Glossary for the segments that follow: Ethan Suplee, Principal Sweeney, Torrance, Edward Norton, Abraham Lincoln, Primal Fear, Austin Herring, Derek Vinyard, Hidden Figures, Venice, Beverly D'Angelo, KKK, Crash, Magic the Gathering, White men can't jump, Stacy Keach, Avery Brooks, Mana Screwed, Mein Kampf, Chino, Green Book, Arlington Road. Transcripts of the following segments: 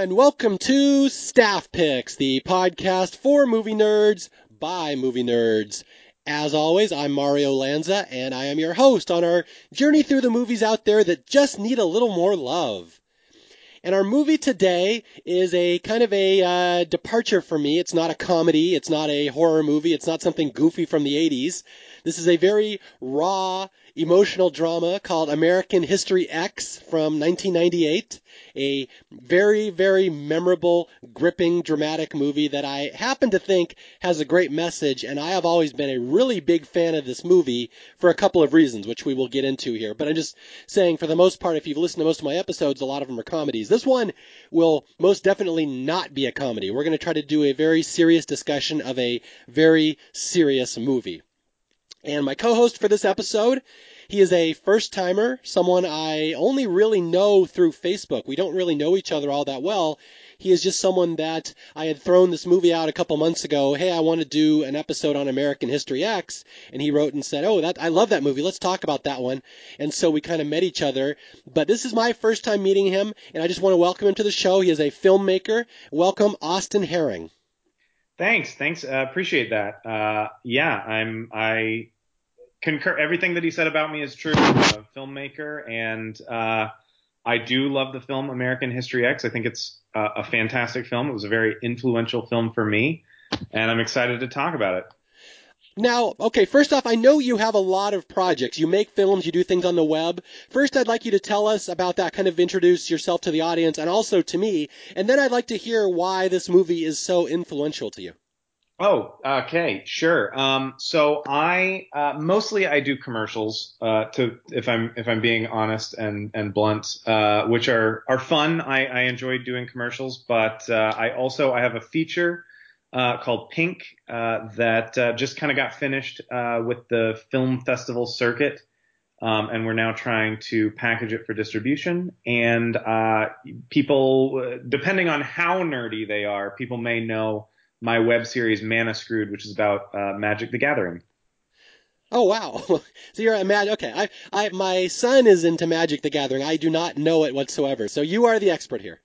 and welcome to Staff Picks, the podcast for movie nerds by movie nerds. As always, I'm Mario Lanza, and I am your host on our journey through the movies out there that just need a little more love. And our movie today is a kind of a departure for me. It's not a comedy. It's not a horror movie. It's not something goofy from the 80s. This is a very raw, emotional drama called American History X from 1998. A very, very memorable, gripping, dramatic movie that I happen to think has a great message, and I have always been a really big fan of this movie for a couple of reasons, which we will get into here. But I'm just saying, for the most part, if you've listened to most of my episodes, a lot of them are comedies. This one will most definitely not be a comedy. We're going to try to do a very serious discussion of a very serious movie. And my co-host for this episode, he is a first-timer, someone I only really know through Facebook. We don't really know each other all that well. He is just someone that I had thrown this movie out a couple months ago. Hey, I want to do an episode on American History X. And he wrote and said, oh, that I love that movie. Let's talk about that one. And so we kind of met each other. But this is my first time meeting him, and I just want to welcome him to the show. He is a filmmaker. Welcome, Austin Herring. Thanks. Appreciate that. I concur. Everything that he said about me is true. I'm a filmmaker, and I do love the film American History X. I think it's a fantastic film. It was a very influential film for me, and I'm excited to talk about it. Now, okay, first off, I know you have a lot of projects. You make films, you do things on the web. First, I'd like you to tell us about that, kind of introduce yourself to the audience and also to me, and then I'd like to hear why this movie is so influential to you. Oh, okay, sure. So I, mostly I do commercials, if I'm being honest and blunt, which are fun. I enjoy doing commercials, but, I have a feature, called Pink, that, just kind of got finished, with the film festival circuit. And we're now trying to package it for distribution, and, people, depending on how nerdy they are, people may know my web series, Mana Screwed, which is about Magic the Gathering. Oh, wow. So you're a Magic. Okay. I my son is into Magic the Gathering. I do not know it whatsoever. So you are the expert here.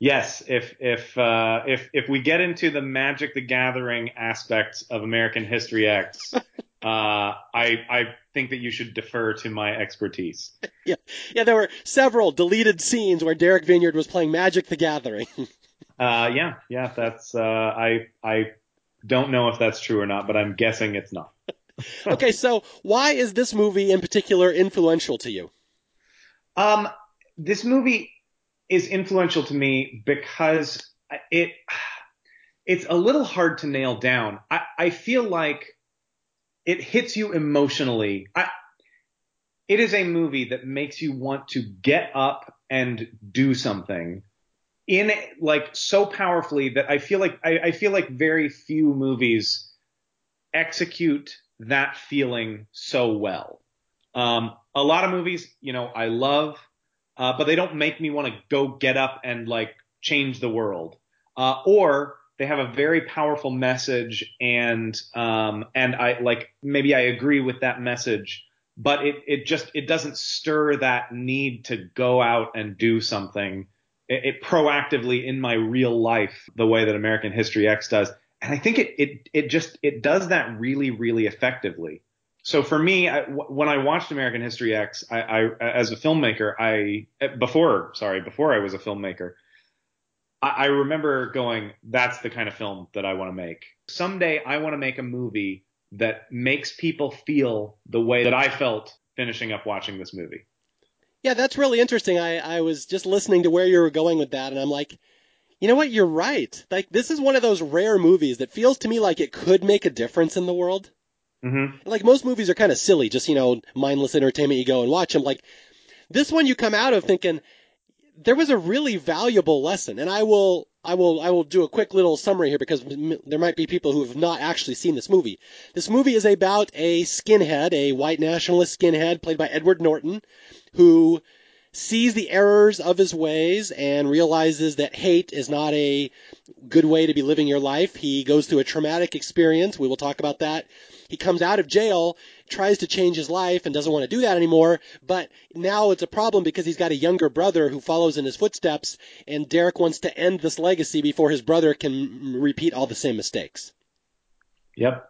Yes. If we get into the Magic the Gathering aspects of American History X, I think that you should defer to my expertise. Yeah. There were several deleted scenes where Derek Vinyard was playing Magic the Gathering. Yeah, that's, I don't know if that's true or not, but I'm guessing it's not. Okay, so why is this movie in particular influential to you? This movie is influential to me because it's a little hard to nail down. I feel like it hits you emotionally. It is a movie that makes you want to get up and do something in it, like, so powerfully that I feel like very few movies execute that feeling so well. A lot of movies, you know, I love, but they don't make me want to go get up and, like, change the world. Or they have a very powerful message, and I, like, maybe I agree with that message, but it doesn't stir that need to go out and do something it proactively in my real life the way that American History X does. And I think it does that really, really effectively. So for me, when I watched American History X, before I was a filmmaker, I remember going, that's the kind of film that I want to make. Someday I want to make a movie that makes people feel the way that I felt finishing up watching this movie. Yeah, that's really interesting. I was just listening to where you were going with that, and I'm like, you know what? You're right. Like, this is one of those rare movies that feels to me like it could make a difference in the world. Mm-hmm. Like, most movies are kind of silly, just, you know, mindless entertainment. You go and watch them. Like, this one you come out of thinking, there was a really valuable lesson. And I will do a quick little summary here because there might be people who have not actually seen this movie. This movie is about a skinhead, a white nationalist skinhead played by Edward Norton, who sees the errors of his ways and realizes that hate is not a good way to be living your life. He goes through a traumatic experience. We will talk about that. He comes out of jail, tries to change his life, and doesn't want to do that anymore. But now it's a problem because he's got a younger brother who follows in his footsteps, and Derek wants to end this legacy before his brother can repeat all the same mistakes. Yep.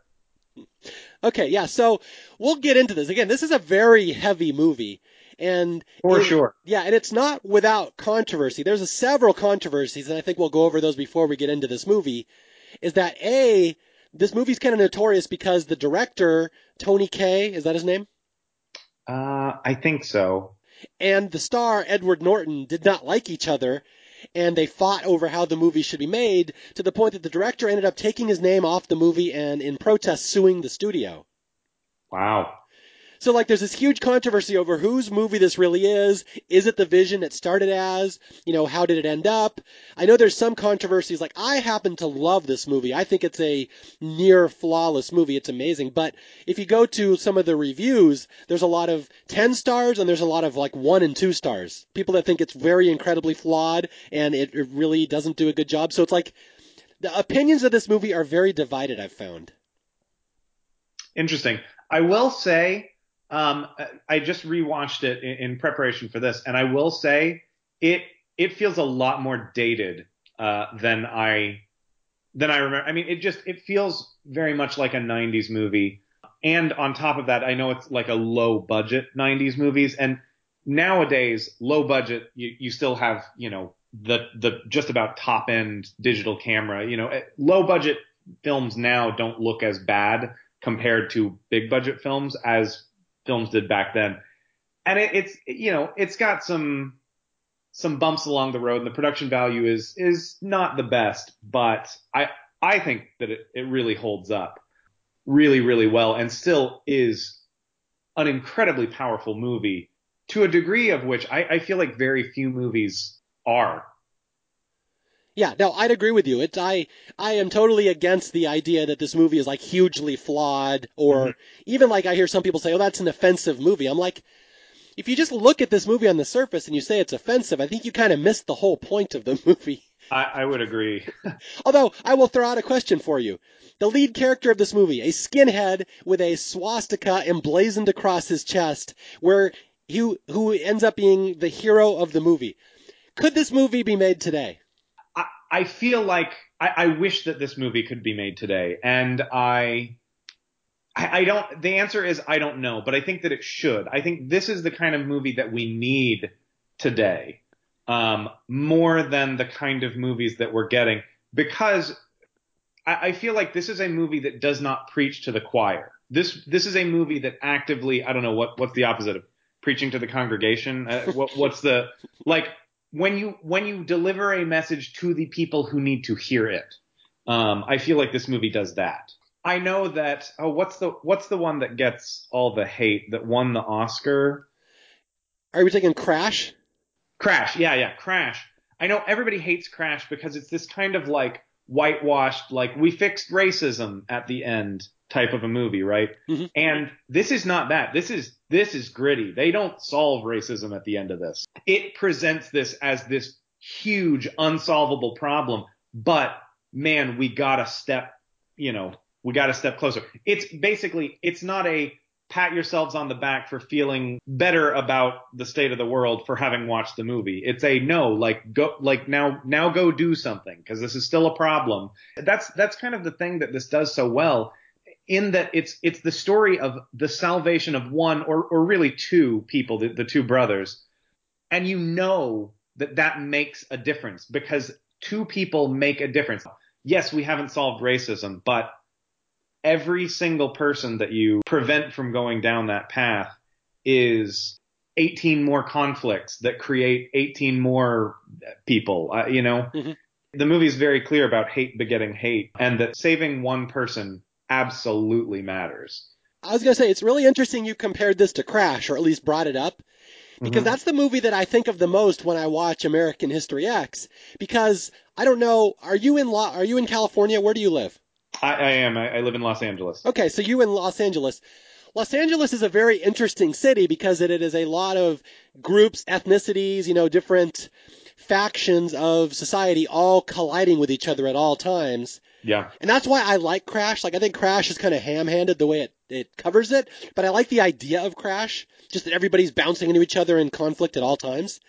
Okay, yeah, so we'll get into this. Again, this is a very heavy movie. And sure. Yeah, and it's not without controversy. There's several controversies, and I think we'll go over those before we get into this movie, is that A, this movie's kind of notorious because the director, Tony Kaye, is that his name? I think so. And the star, Edward Norton, did not like each other, and they fought over how the movie should be made to the point that the director ended up taking his name off the movie and, in protest, suing the studio. Wow. So, like, there's this huge controversy over whose movie this really is. Is it the vision it started as? You know, how did it end up? I know there's some controversies. Like, I happen to love this movie. I think it's a near flawless movie. It's amazing. But if you go to some of the reviews, there's a lot of 10 stars and there's a lot of, like, 1 and 2 stars. People that think it's very incredibly flawed and it really doesn't do a good job. So it's like the opinions of this movie are very divided, I've found. Interesting. I will say... I just rewatched it in preparation for this, and I will say it feels a lot more dated than I remember. I mean, it feels very much like a 90s movie, and on top of that, I know it's like a low budget 90s movies, and nowadays low budget you still have, you know, the just about top end digital camera. You know, low budget films now don't look as bad compared to big budget films as films did back then. And it's, you know, it's got some bumps along the road, and the production value is not the best, but I think that it really holds up really, really well and still is an incredibly powerful movie to a degree of which I feel like very few movies are. Yeah, no, I'd agree with you. I am totally against the idea that this movie is like hugely flawed or even like I hear some people say, oh, that's an offensive movie. I'm like, if you just look at this movie on the surface and you say it's offensive, I think you kind of missed the whole point of the movie. I would agree. Although I will throw out a question for you. The lead character of this movie, a skinhead with a swastika emblazoned across his chest who ends up being the hero of the movie. Could this movie be made today? I feel like I wish that this movie could be made today, and I don't. The answer is I don't know, but I think that it should. I think this is the kind of movie that we need today, more than the kind of movies that we're getting, because I feel like this is a movie that does not preach to the choir. This is a movie that actively, I don't know what's the opposite of preaching to the congregation. What's the like? When you deliver a message to the people who need to hear it, I feel like this movie does that. I know that. Oh, what's the one that gets all the hate that won the Oscar? Are we taking Crash? Crash, yeah, Crash. I know everybody hates Crash because it's this kind of like whitewashed, like we fixed racism at the end type of a movie, right? Mm-hmm. And this is not that. This is gritty. They don't solve racism at the end of this. It presents this as this huge unsolvable problem, but man, we got a step closer. It's basically, it's not a pat yourselves on the back for feeling better about the state of the world for having watched the movie. It's a no, like go, like now go do something because this is still a problem. That's kind of the thing that this does so well, in that it's the story of the salvation of one or really two people, the two brothers. And you know that makes a difference because two people make a difference. Yes, we haven't solved racism, but every single person that you prevent from going down that path is 18 more conflicts that create 18 more people, you know? Mm-hmm. The movie is very clear about hate begetting hate and that saving one person absolutely matters. I was going to say, it's really interesting you compared this to Crash, or at least brought it up, because that's the movie that I think of the most when I watch American History X, because I don't know, are you in California? Where do you live? I am. I live in Los Angeles. Okay, so you in Los Angeles. Los Angeles is a very interesting city because it is a lot of groups, ethnicities, you know, different factions of society all colliding with each other at all times. Yeah. And that's why I like Crash. Like, I think Crash is kind of ham-handed the way it covers it, but I like the idea of Crash, just that everybody's bouncing into each other in conflict at all times.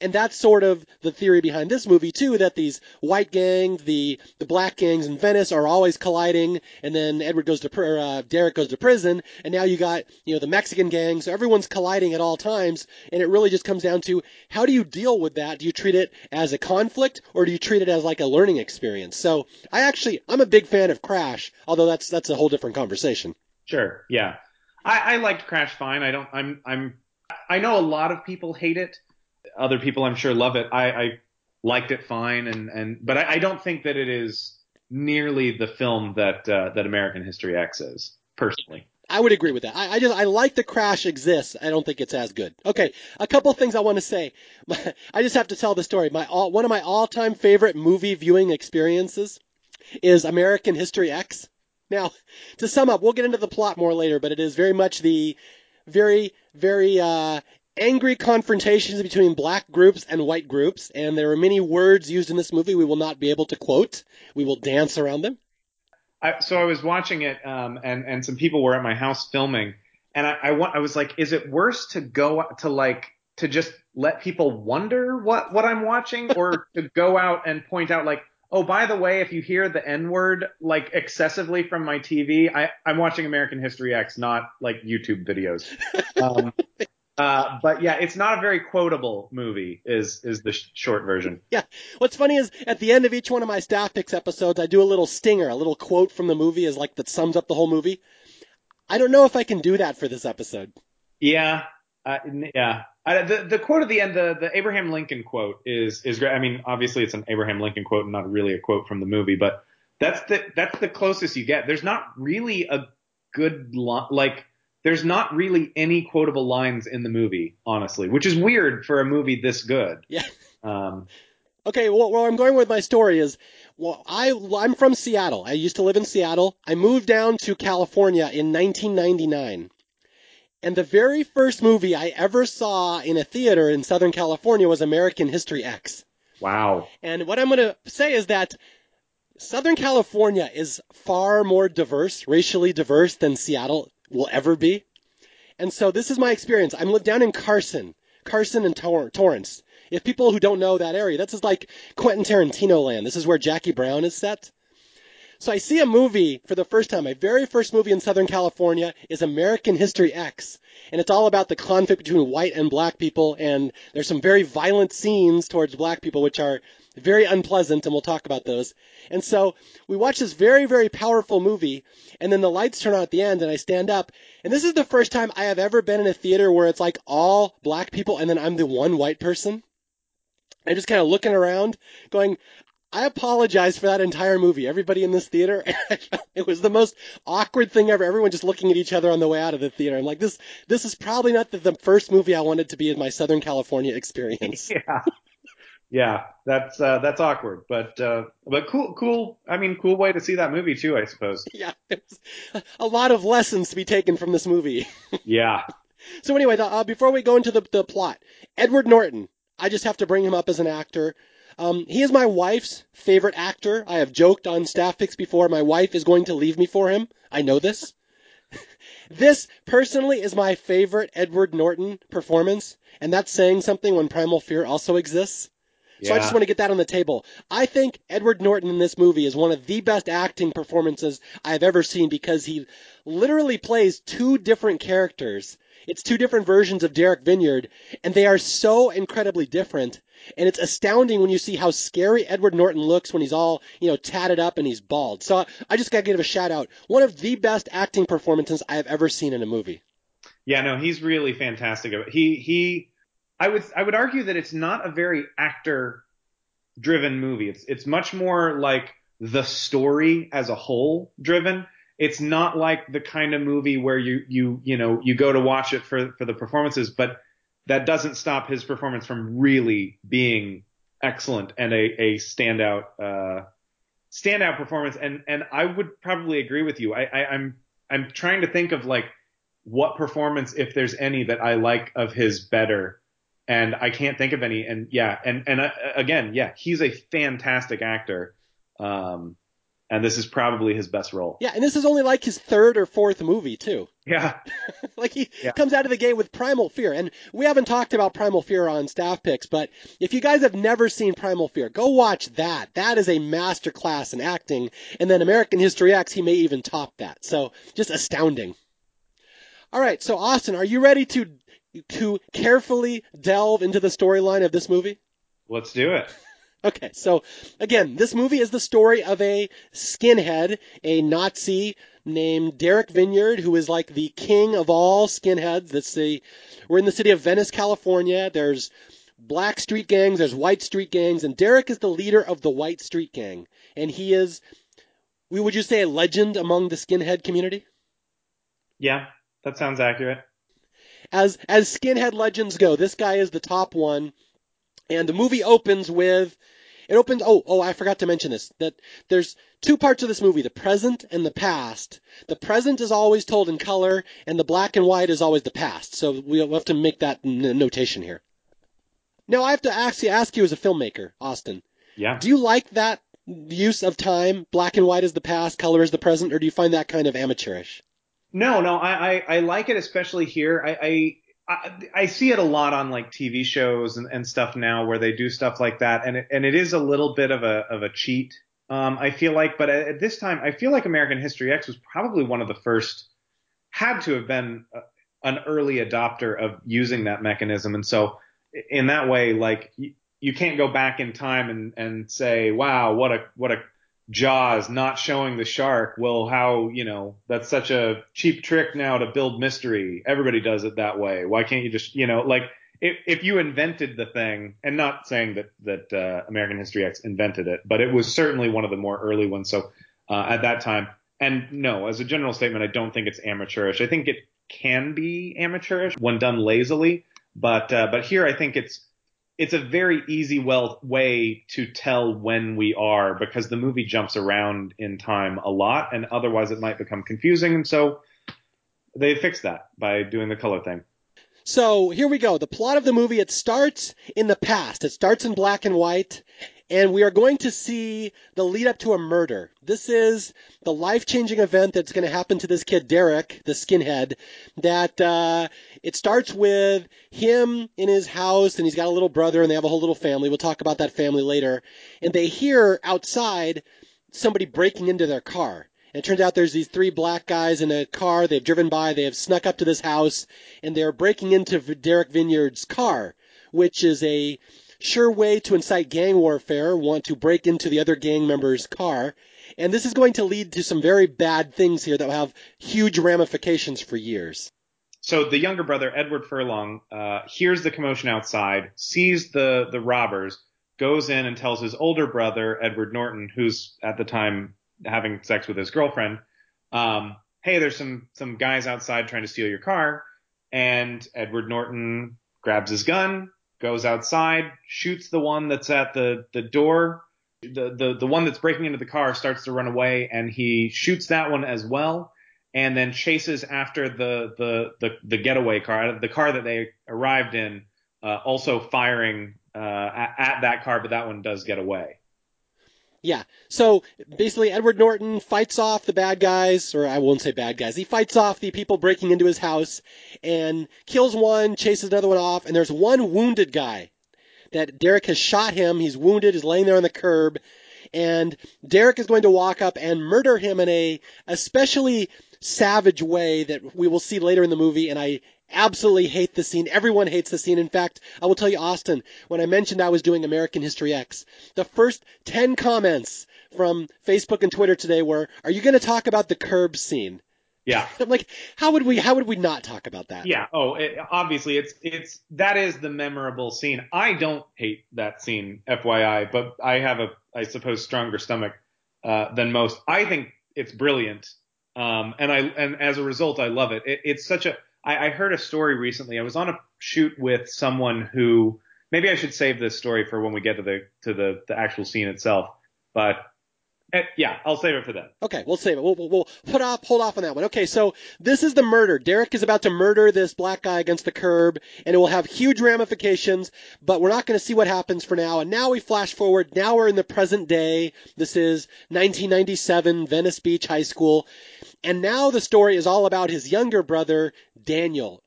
And that's sort of the theory behind this movie, too, that these white gangs, the black gangs in Venice are always colliding, and then Derek goes to prison, and now you got, you know, the Mexican gang, so everyone's colliding at all times, and it really just comes down to, how do you deal with that? Do you treat it as a conflict, or do you treat it as like a learning experience? So, I'm a big fan of Crash, although that's a whole different conversation. Sure, yeah. I liked Crash fine. I know a lot of people hate it. Other people, I'm sure, love it. I liked it fine, but I don't think that it is nearly the film that American History X is, personally. I would agree with that. I like the Crash exists. I don't think it's as good. Okay, a couple of things I want to say. I just have to tell the story. One of my all-time favorite movie viewing experiences is American History X. Now, to sum up, we'll get into the plot more later, but it is very much the very, very angry confrontations between black groups and white groups, and there are many words used in this movie we will not be able to quote. We will dance around them. So I was watching it, and some people were at my house filming, and I was like, is it worse to go to just let people wonder what I'm watching, or to go out and point out like, oh, by the way, if you hear the N-word like excessively from my TV, I'm watching American History X, not like YouTube videos. But yeah, it's not a very quotable movie is the short version. Yeah. What's funny is at the end of each one of my Staff Picks episodes, I do a little stinger, a little quote from the movie is like that sums up the whole movie. I don't know if I can do that for this episode. Yeah. Yeah. The quote at the end, the Abraham Lincoln quote is great. I mean, obviously it's an Abraham Lincoln quote and not really a quote from the movie, but that's the closest you get. There's not really a good there's not really any quotable lines in the movie, honestly, which is weird for a movie this good. Yeah. Okay, well, where I'm going with my story is, I'm from Seattle. I used to live in Seattle. I moved down to California in 1999. And the very first movie I ever saw in a theater in Southern California was American History X. Wow. And what I'm going to say is that Southern California is far more diverse, racially diverse than Seattle will ever be. And so this is my experience. I'm down in Carson and Torrance. If people who don't know that area, this is like Quentin Tarantino land. This is where Jackie Brown is set. So I see a movie for the first time. My very first movie in Southern California is American History X. And it's all about the conflict between white and black people. And there's some very violent scenes towards black people, which are very unpleasant, and we'll talk about those. And so we watch this very, very powerful movie, and then the lights turn on at the end, and I stand up. And this is the first time I have ever been in a theater where it's like all black people, and then I'm the one white person. I'm just kind of looking around, going, I apologize for that entire movie. Everybody in this theater, it was the most awkward thing ever. Everyone just looking at each other on the way out of the theater. I'm like, this is probably not the first movie I wanted to be in my Southern California experience. Yeah. Yeah, that's awkward, but cool. I mean, cool way to see that movie too, I suppose. Yeah, there's a lot of lessons to be taken from this movie. Yeah. So anyway, before we go into the plot, Edward Norton, I just have to bring him up as an actor. He is my wife's favorite actor. I have joked on Staff Picks before. My wife is going to leave me for him. I know this. This, personally, is my favorite Edward Norton performance, and that's saying something when Primal Fear also exists. So yeah. I just want to get that on the table. I think Edward Norton in this movie is one of the best acting performances I've ever seen because he literally plays two different characters. It's two different versions of Derek Vinyard, and they are so incredibly different. And it's astounding when you see how scary Edward Norton looks when he's all, you know, tatted up and he's bald. So I just got to give a shout out. One of the best acting performances I have ever seen in a movie. Yeah, no, he's really fantastic. I would argue that it's not a very actor-driven movie. It's much more like the story as a whole driven. It's not like the kind of movie where you go to watch it for the performances, but that doesn't stop his performance from really being excellent and a standout performance. And I would probably agree with you. I'm trying to think of like what performance, if there's any, that I like of his better. And I can't think of any. And yeah. And again, yeah, he's a fantastic actor. And this is probably his best role. Yeah. And this is only like his third or fourth movie too. Yeah. Like he comes out of the gate with Primal Fear. And we haven't talked about Primal Fear on Staff Picks, but if you guys have never seen Primal Fear, go watch that. That is a masterclass in acting. And then American History X, he may even top that. So just astounding. All right. So Austin, are you ready to carefully delve into the storyline of this movie? Let's do it. Okay, so again, this movie is the story of a skinhead, a Nazi named Derek Vinyard, who is like the king of all skinheads. We're in the city of Venice, California. There's black street gangs, there's white street gangs, and Derek is the leader of the white street gang. And he is, would you say, a legend among the skinhead community? Yeah, that sounds accurate. As skinhead legends go, this guy is the top one, and the movie opens with I forgot to mention this, that there's two parts of this movie, the present and the past. The present is always told in color, and the black and white is always the past. So we'll have to make that notation here. Now I have to ask you as a filmmaker, Austin. Yeah. Do you like that use of time? Black and white is the past, color is the present, or do you find that kind of amateurish? No, I like it, especially here. I see it a lot on like TV shows and stuff now where they do stuff like that, and it is a little bit of a cheat. I feel like, but at this time, I feel like American History X was probably one of the first, had to have been an early adopter of using that mechanism, and so in that way, like you can't go back in time and say, wow, what a Jaws not showing the shark. Well, how, that's such a cheap trick now to build mystery. Everybody does it that way. Why can't you just, like if you invented the thing, and not saying that American History X invented it, but it was certainly one of the more early ones. So at that time, and no, as a general statement, I don't think it's amateurish. I think it can be amateurish when done lazily, but here I think it's a very easy way to tell when we are, because the movie jumps around in time a lot, and otherwise it might become confusing. And so they fixed that by doing the color thing. So here we go. The plot of the movie, it starts in the past. It starts in black and white, and we are going to see the lead up to a murder. This is the life-changing event that's going to happen to this kid, Derek, the skinhead, that it starts with him in his house, and he's got a little brother, and they have a whole little family. We'll talk about that family later. And they hear outside somebody breaking into their car. And it turns out there's these three black guys in a car. They've driven by. They have snuck up to this house, and they're breaking into Derek Vinyard's car, which is a sure way to incite gang warfare, want to break into the other gang member's car. And this is going to lead to some very bad things here that will have huge ramifications for years. So the younger brother, Edward Furlong, hears the commotion outside, sees the robbers, goes in and tells his older brother, Edward Norton, who's at the time having sex with his girlfriend, hey, there's some guys outside trying to steal your car. And Edward Norton grabs his gun, goes outside, shoots the one that's at the door. The one that's breaking into the car starts to run away, and he shoots that one as well, and then chases after the getaway car, the car that they arrived in, also firing at that car, but that one does get away. Yeah. So basically Edward Norton fights off the bad guys, or I won't say bad guys. He fights off the people breaking into his house and kills one, chases another one off. And there's one wounded guy that Derek has shot him. He's wounded. He's laying there on the curb. And Derek is going to walk up and murder him in a especially savage way that we will see later in the movie. And I absolutely hate the scene. Everyone hates the scene. In fact, I will tell you, Austin, when I mentioned I was doing American History X, the first 10 comments from Facebook and Twitter today were, "Are you going to talk about the curb scene?" Yeah. I'm like, how would we not talk about that? Yeah. Oh, obviously it's that is the memorable scene. I don't hate that scene, FYI, but I have I suppose stronger stomach than most. I think it's brilliant. And as a result, I love it. It's such a, I heard a story recently. I was on a shoot with someone who, maybe I should save this story for when we get to the actual scene itself. But Yeah, I'll save it for that. Okay, we'll save it. We'll hold off on that one. Okay, so this is the murder. Derek is about to murder this black guy against the curb, and it will have huge ramifications, but we're not going to see what happens for now. And now we flash forward. Now we're in the present day. This is 1997, Venice Beach High School. And now the story is all about his younger brother, Daniel.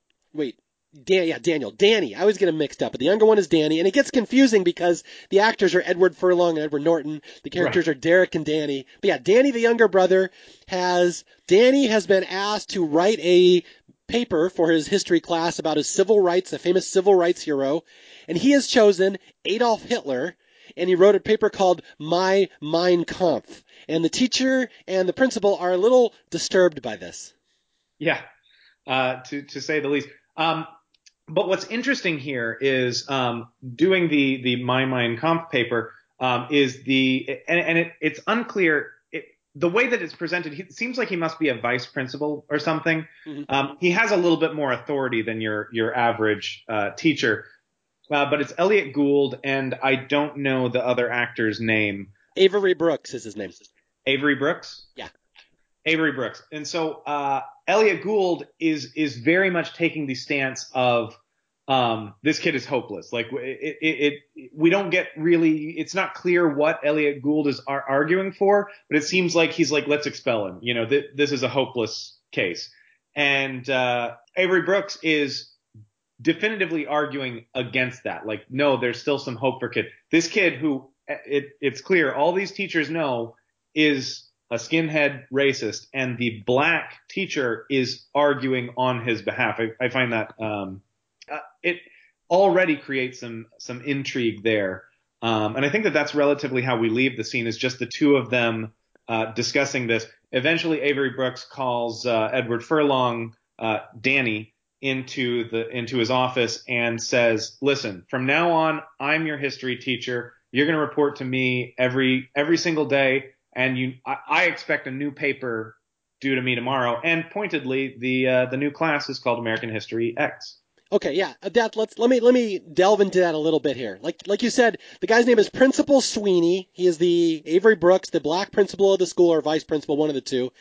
Danny. I always get them mixed up, but the younger one is Danny, and it gets confusing because the actors are Edward Furlong and Edward Norton. The characters are Derek and Danny. But yeah, Danny, the younger brother, has been asked to write a paper for his history class about his civil rights, a famous civil rights hero, and he has chosen Adolf Hitler, and he wrote a paper called Mein Kampf. And the teacher and the principal are a little disturbed by this. Yeah, to say the least. But what's interesting here is doing the Mein Kampf paper is it's unclear the way that it's presented. It seems like he must be a vice principal or something. Mm-hmm. He has a little bit more authority than your average teacher, but it's Elliot Gould, and I don't know the other actor's name. Avery Brooks is his name. Avery Brooks? Yeah. Avery Brooks. And so Elliot Gould is very much taking the stance of this kid is hopeless. Like we don't get really – it's not clear what Elliot Gould is arguing for, but it seems like he's like, let's expel him. You know, this is a hopeless case. And Avery Brooks is definitively arguing against that. Like, no, there's still some hope for kid. This kid who it's clear all these teachers know is – a skinhead racist, and the black teacher is arguing on his behalf. I find that it already creates some intrigue there. And I think that's relatively how we leave the scene, is just the two of them discussing this. Eventually, Avery Brooks calls Edward Furlong, Danny, into his office and says, listen, from now on, I'm your history teacher. You're going to report to me every single day. And I expect a new paper due to me tomorrow. And pointedly, the new class is called American History X. Okay, yeah, let me delve into that a little bit here. Like you said, the guy's name is Principal Sweeney. He is the Avery Brooks, the black principal of the school, or vice principal, one of the two.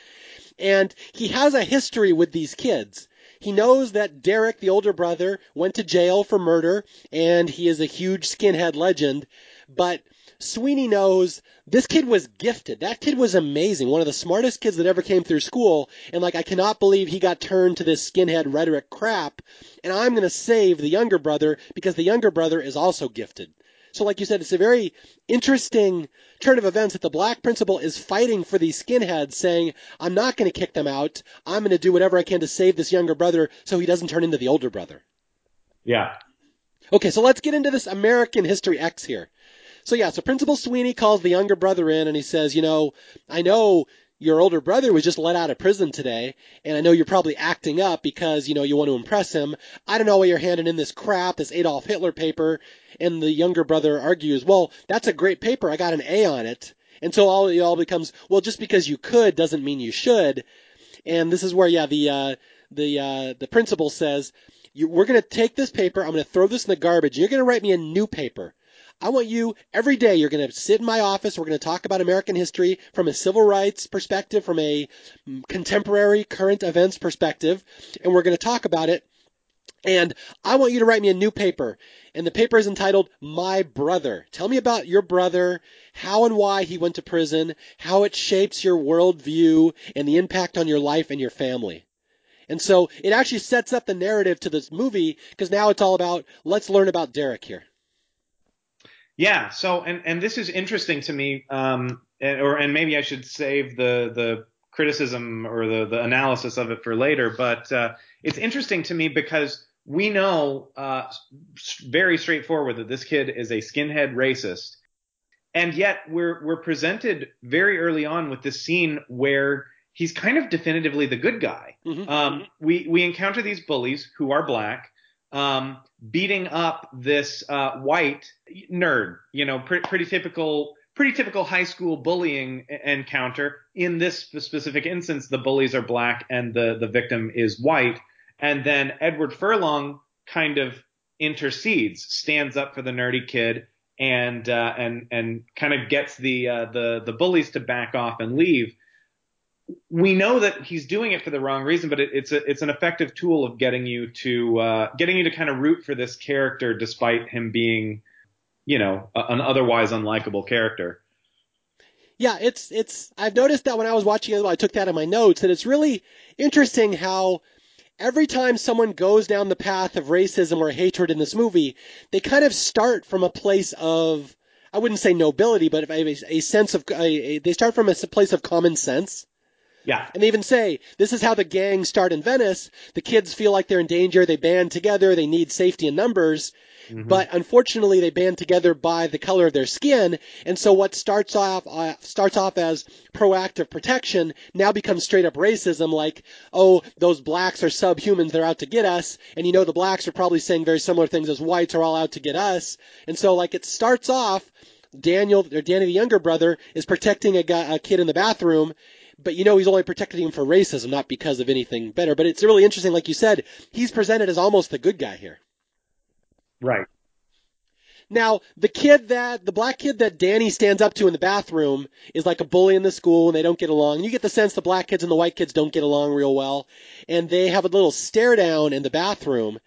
And he has a history with these kids. He knows that Derek, the older brother, went to jail for murder, and he is a huge skinhead legend. But Sweeney knows this kid was gifted. That kid was amazing. One of the smartest kids that ever came through school. And I cannot believe he got turned to this skinhead rhetoric crap. And I'm going to save the younger brother because the younger brother is also gifted. So like you said, it's a very interesting turn of events that the black principal is fighting for these skinheads, saying, I'm not going to kick them out. I'm going to do whatever I can to save this younger brother so he doesn't turn into the older brother. Yeah. Okay, so let's get into this American History X here. So Principal Sweeney calls the younger brother in and he says, I know your older brother was just let out of prison today, and I know you're probably acting up because, you want to impress him. I don't know why you're handing in this crap, this Adolf Hitler paper. And the younger brother argues, well, that's a great paper. I got an A on it. And so it all becomes, well, just because you could doesn't mean you should. And this is where, the principal says, we're going to take this paper. I'm going to throw this in the garbage. You're going to write me a new paper. I want you, every day, you're going to sit in my office. We're going to talk about American history from a civil rights perspective, from a contemporary current events perspective, and we're going to talk about it. And I want you to write me a new paper. And the paper is entitled My Brother. Tell me about your brother, how and why he went to prison, how it shapes your worldview, and the impact on your life and your family. And so it actually sets up the narrative to this movie, because now it's all about, let's learn about Derek here. Yeah. So, and this is interesting to me, and maybe I should save the criticism or the analysis of it for later. But it's interesting to me because we know very straightforward that this kid is a skinhead racist, and yet we're presented very early on with this scene where he's kind of definitively the good guy. Mm-hmm. We encounter these bullies who are black. Beating up this white nerd, pretty typical high school bullying encounter. In this specific instance, the bullies are black and the victim is white. And then Edward Furlong kind of intercedes, stands up for the nerdy kid, and kind of gets the bullies to back off and leave. We know that he's doing it for the wrong reason, but it's an effective tool of getting you to kind of root for this character, despite him being, you know, an otherwise unlikable character. Yeah, I've noticed that when I was watching it, I took that in my notes, and it's really interesting how every time someone goes down the path of racism or hatred in this movie, they kind of start from a place of, I wouldn't say nobility, but a sense of, they start from a place of common sense. Yeah. And they even say, this is how the gangs start in Venice. The kids feel like they're in danger. They band together. They need safety in numbers. Mm-hmm. But unfortunately, they band together by the color of their skin. And so what starts off as proactive protection now becomes straight up racism, like, oh, those blacks are subhumans. They're out to get us. And, you know, the blacks are probably saying very similar things as whites are all out to get us. And so, like, it starts off Danny, the younger brother, is protecting a kid in the bathroom. But, you know, he's only protecting him for racism, not because of anything better. But it's really interesting, like you said, he's presented as almost the good guy here. Right. Now, the black kid that Danny stands up to in the bathroom is like a bully in the school, and they don't get along. And you get the sense the black kids and the white kids don't get along real well. And they have a little stare down in the bathroom.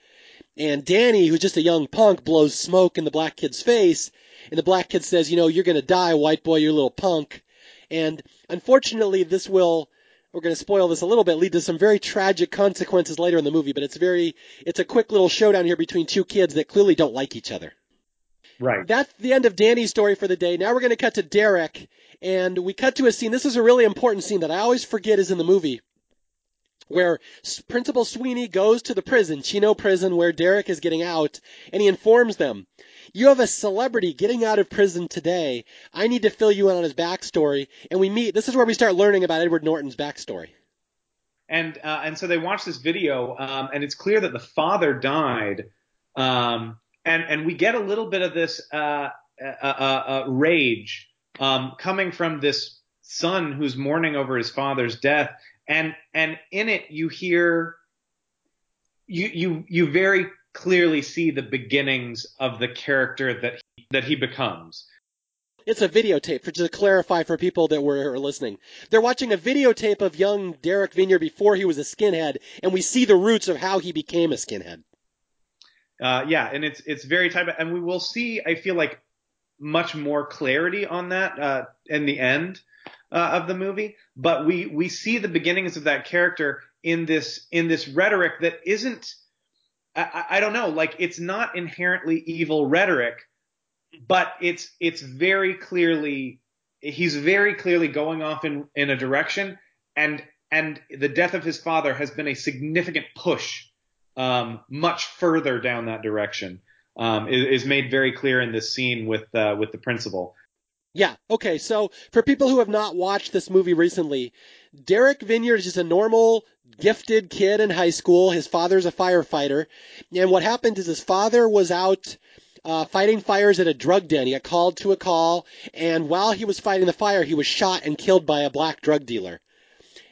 And Danny, who's just a young punk, blows smoke in the black kid's face. And the black kid says, you know, you're going to die, white boy, you little punk. And unfortunately, we're going to spoil this a little bit, lead to some very tragic consequences later in the movie, but it's a quick little showdown here between two kids that clearly don't like each other. Right. That's the end of Danny's story for the day. Now we're going to cut to Derek, and we cut to a scene. This is a really important scene that I always forget is in the movie, where Principal Sweeney goes to the prison, Chino prison, where Derek is getting out, and he informs them, you have a celebrity getting out of prison today. I need to fill you in on his backstory. And this is where we start learning about Edward Norton's backstory. And so they watch this video, and it's clear that the father died. And we get a little bit of this rage coming from this son who's mourning over his father's death. And in it, you hear you very clearly see the beginnings of the character that he becomes. It's a videotape, for to clarify for people that were listening. They're watching a videotape of young Derek Vinyard before he was a skinhead, and we see the roots of how he became a skinhead. Yeah, and it's very type of, and we will see, I feel like, much more clarity on that in the end of the movie. But we see the beginnings of that character in this rhetoric that isn't, I don't know, like, it's not inherently evil rhetoric, but it's very clearly, he's very clearly going off in a direction, and the death of his father has been a significant push, much further down that direction, is made very clear in this scene with the principal. Yeah. Okay. So for people who have not watched this movie recently, Derek Vinyard is just a normal, gifted kid in high school. His father's a firefighter. And what happened is his father was out fighting fires at a drug den. He got called to a call. And while he was fighting the fire, he was shot and killed by a black drug dealer.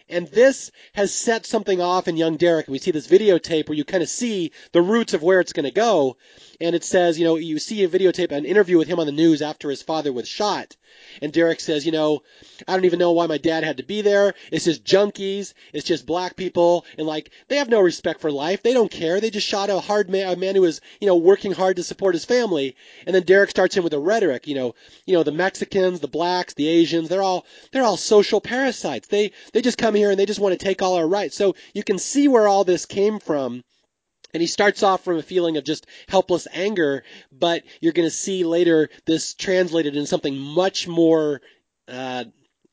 And this has set something off in young Derek. We see this videotape where you kind of see the roots of where it's going to go. And it says, you know, you see a videotape, an interview with him on the news after his father was shot. And Derek says, you know, I don't even know why my dad had to be there. It's just junkies. It's just black people. And, like, they have no respect for life. They don't care. They just shot a man who was, you know, working hard to support his family. And then Derek starts in with a rhetoric, you know, the Mexicans, the blacks, the Asians, they're all social parasites. They just come here and they just want to take all our rights. So you can see where all this came from. And he starts off from a feeling of just helpless anger, but you're going to see later this translated into something much more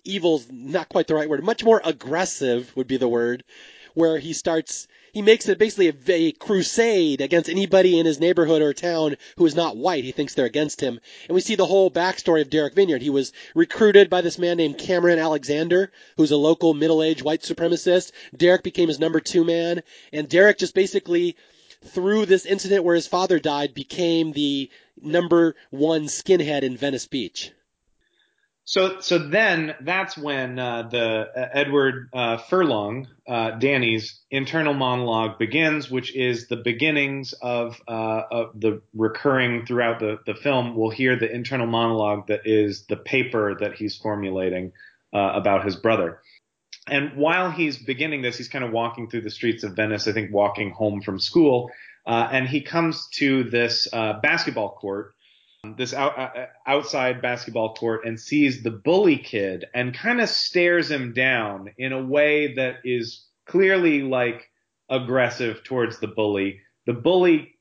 evil's not quite the right word, much more aggressive would be the word, where he makes it basically a crusade against anybody in his neighborhood or town who is not white. He thinks they're against him. And we see the whole backstory of Derek Vinyard. He was recruited by this man named Cameron Alexander, who's a local middle-aged white supremacist. Derek became his number 2 man. And Derek just basically, through this incident where his father died, became the number 1 skinhead in Venice Beach. So then that's when Edward Furlong, Danny's internal monologue begins, which is the beginnings of the recurring throughout the film. We'll hear the internal monologue that is the paper that he's formulating about his brother. And while he's beginning this, he's kind of walking through the streets of Venice, I think walking home from school, and he comes to this basketball court, outside basketball court, and sees the bully kid and kind of stares him down in a way that is clearly like aggressive towards the bully. The bully,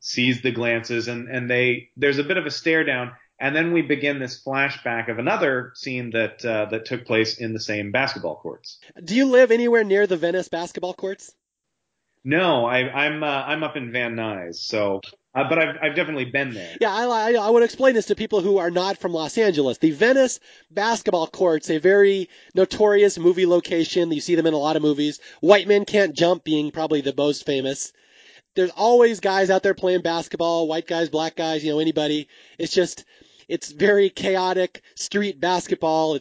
sees the glances and there's a bit of a stare down. And then we begin this flashback of another scene that took place in the same basketball courts. Do you live anywhere near the Venice basketball courts? No, I'm up in Van Nuys, so but I've definitely been there. Yeah, I would explain this to people who are not from Los Angeles. The Venice basketball court's a very notorious movie location. You see them in a lot of movies. White Men Can't Jump being probably the most famous. There's always guys out there playing basketball, white guys, black guys, anybody. It's very chaotic street basketball.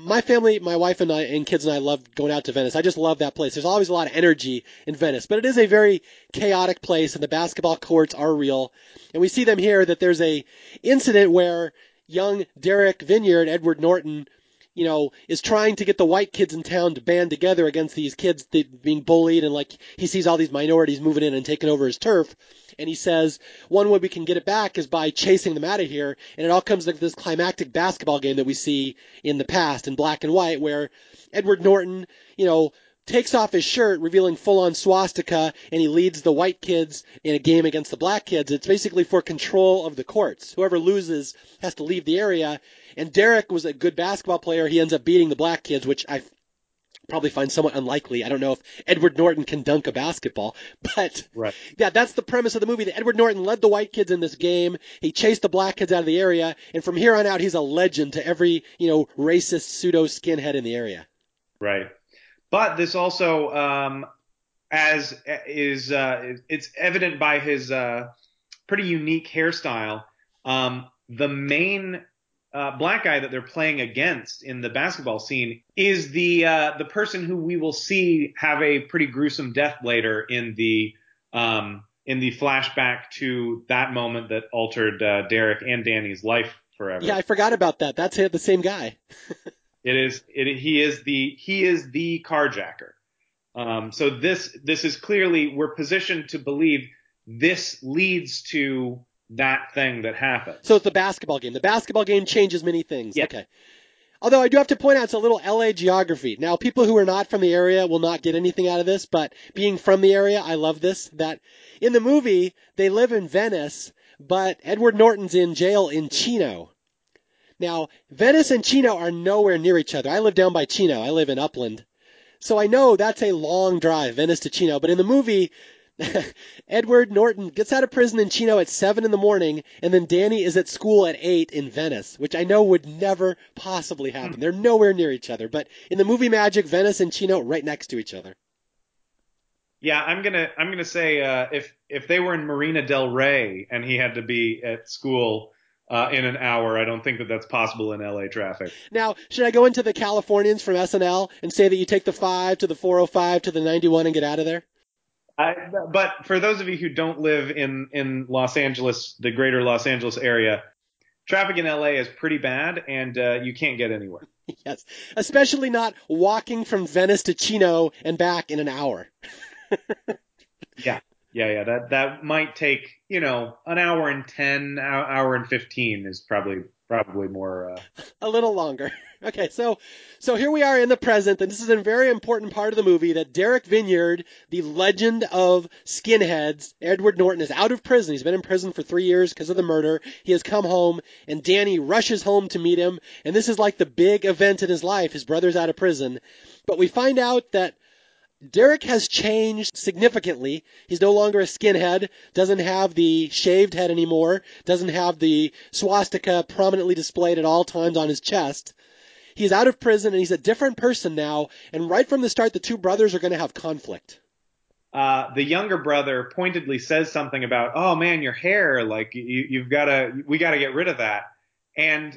My family, my wife and I, and kids and I love going out to Venice. I just love that place. There's always a lot of energy in Venice, but it is a very chaotic place, and the basketball courts are real. And we see them here that there's a incident where young Derek Vinyard, Edward Norton, is trying to get the white kids in town to band together against these kids being bullied, and he sees all these minorities moving in and taking over his turf. And he says, one way we can get it back is by chasing them out of here. And it all comes to this climactic basketball game that we see in the past in black and white, where Edward Norton, takes off his shirt, revealing full-on swastika, and he leads the white kids in a game against the black kids. It's basically for control of the courts. Whoever loses has to leave the area. And Derek was a good basketball player. He ends up beating the black kids, which I probably find somewhat unlikely. I don't know if Edward Norton can dunk a basketball, but right. Yeah, that's the premise of the movie. That Edward Norton led the white kids in this game. He chased the black kids out of the area, and from here on out, he's a legend to every, racist pseudo skinhead in the area. Right. But this also, as is, it's evident by his pretty unique hairstyle. The main black guy that they're playing against in the basketball scene is the person who we will see have a pretty gruesome death later in the flashback to that moment that altered Derek and Danny's life forever. Yeah, I forgot about that. That's the same guy. He is the carjacker. So this is clearly, we're positioned to believe this leads to that thing that happened. So it's the basketball game. The basketball game changes many things. Yeah. Okay. Although I do have to point out, it's a little LA geography. Now, people who are not from the area will not get anything out of this, but being from the area, I love this, that in the movie, they live in Venice, but Edward Norton's in jail in Chino. Now, Venice and Chino are nowhere near each other. I live down by Chino. I live in Upland. So I know that's a long drive, Venice to Chino. But in the movie, Edward Norton gets out of prison in Chino at 7 in the morning, and then Danny is at school at 8 in Venice, which I know would never possibly happen. They're nowhere near each other. But in the movie magic, Venice and Chino right next to each other. Yeah, I'm gonna say if they were in Marina del Rey and he had to be at school in an hour, I don't think that that's possible in LA traffic. Now, should I go into the Californians from SNL and say that you take the 5 to the 405 to the 91 and get out of there? But for those of you who don't live in Los Angeles, the greater Los Angeles area, traffic in LA is pretty bad, and you can't get anywhere. Yes, especially not walking from Venice to Chino and back in an hour. Yeah. Yeah, that might take, an hour and 10, hour and 15 is probably more. A little longer. Okay, so here we are in the present, and this is a very important part of the movie, that Derek Vinyard, the legend of skinheads, Edward Norton, is out of prison. He's been in prison for 3 years because of the murder. He has come home, and Danny rushes home to meet him, and this is like the big event in his life. His brother's out of prison. But we find out that Derek has changed significantly. He's no longer a skinhead, doesn't have the shaved head anymore, doesn't have the swastika prominently displayed at all times on his chest. He's out of prison, and he's a different person now, and right from the start, the two brothers are going to have conflict. The younger brother pointedly says something about, oh, man, your hair, we got to get rid of that. And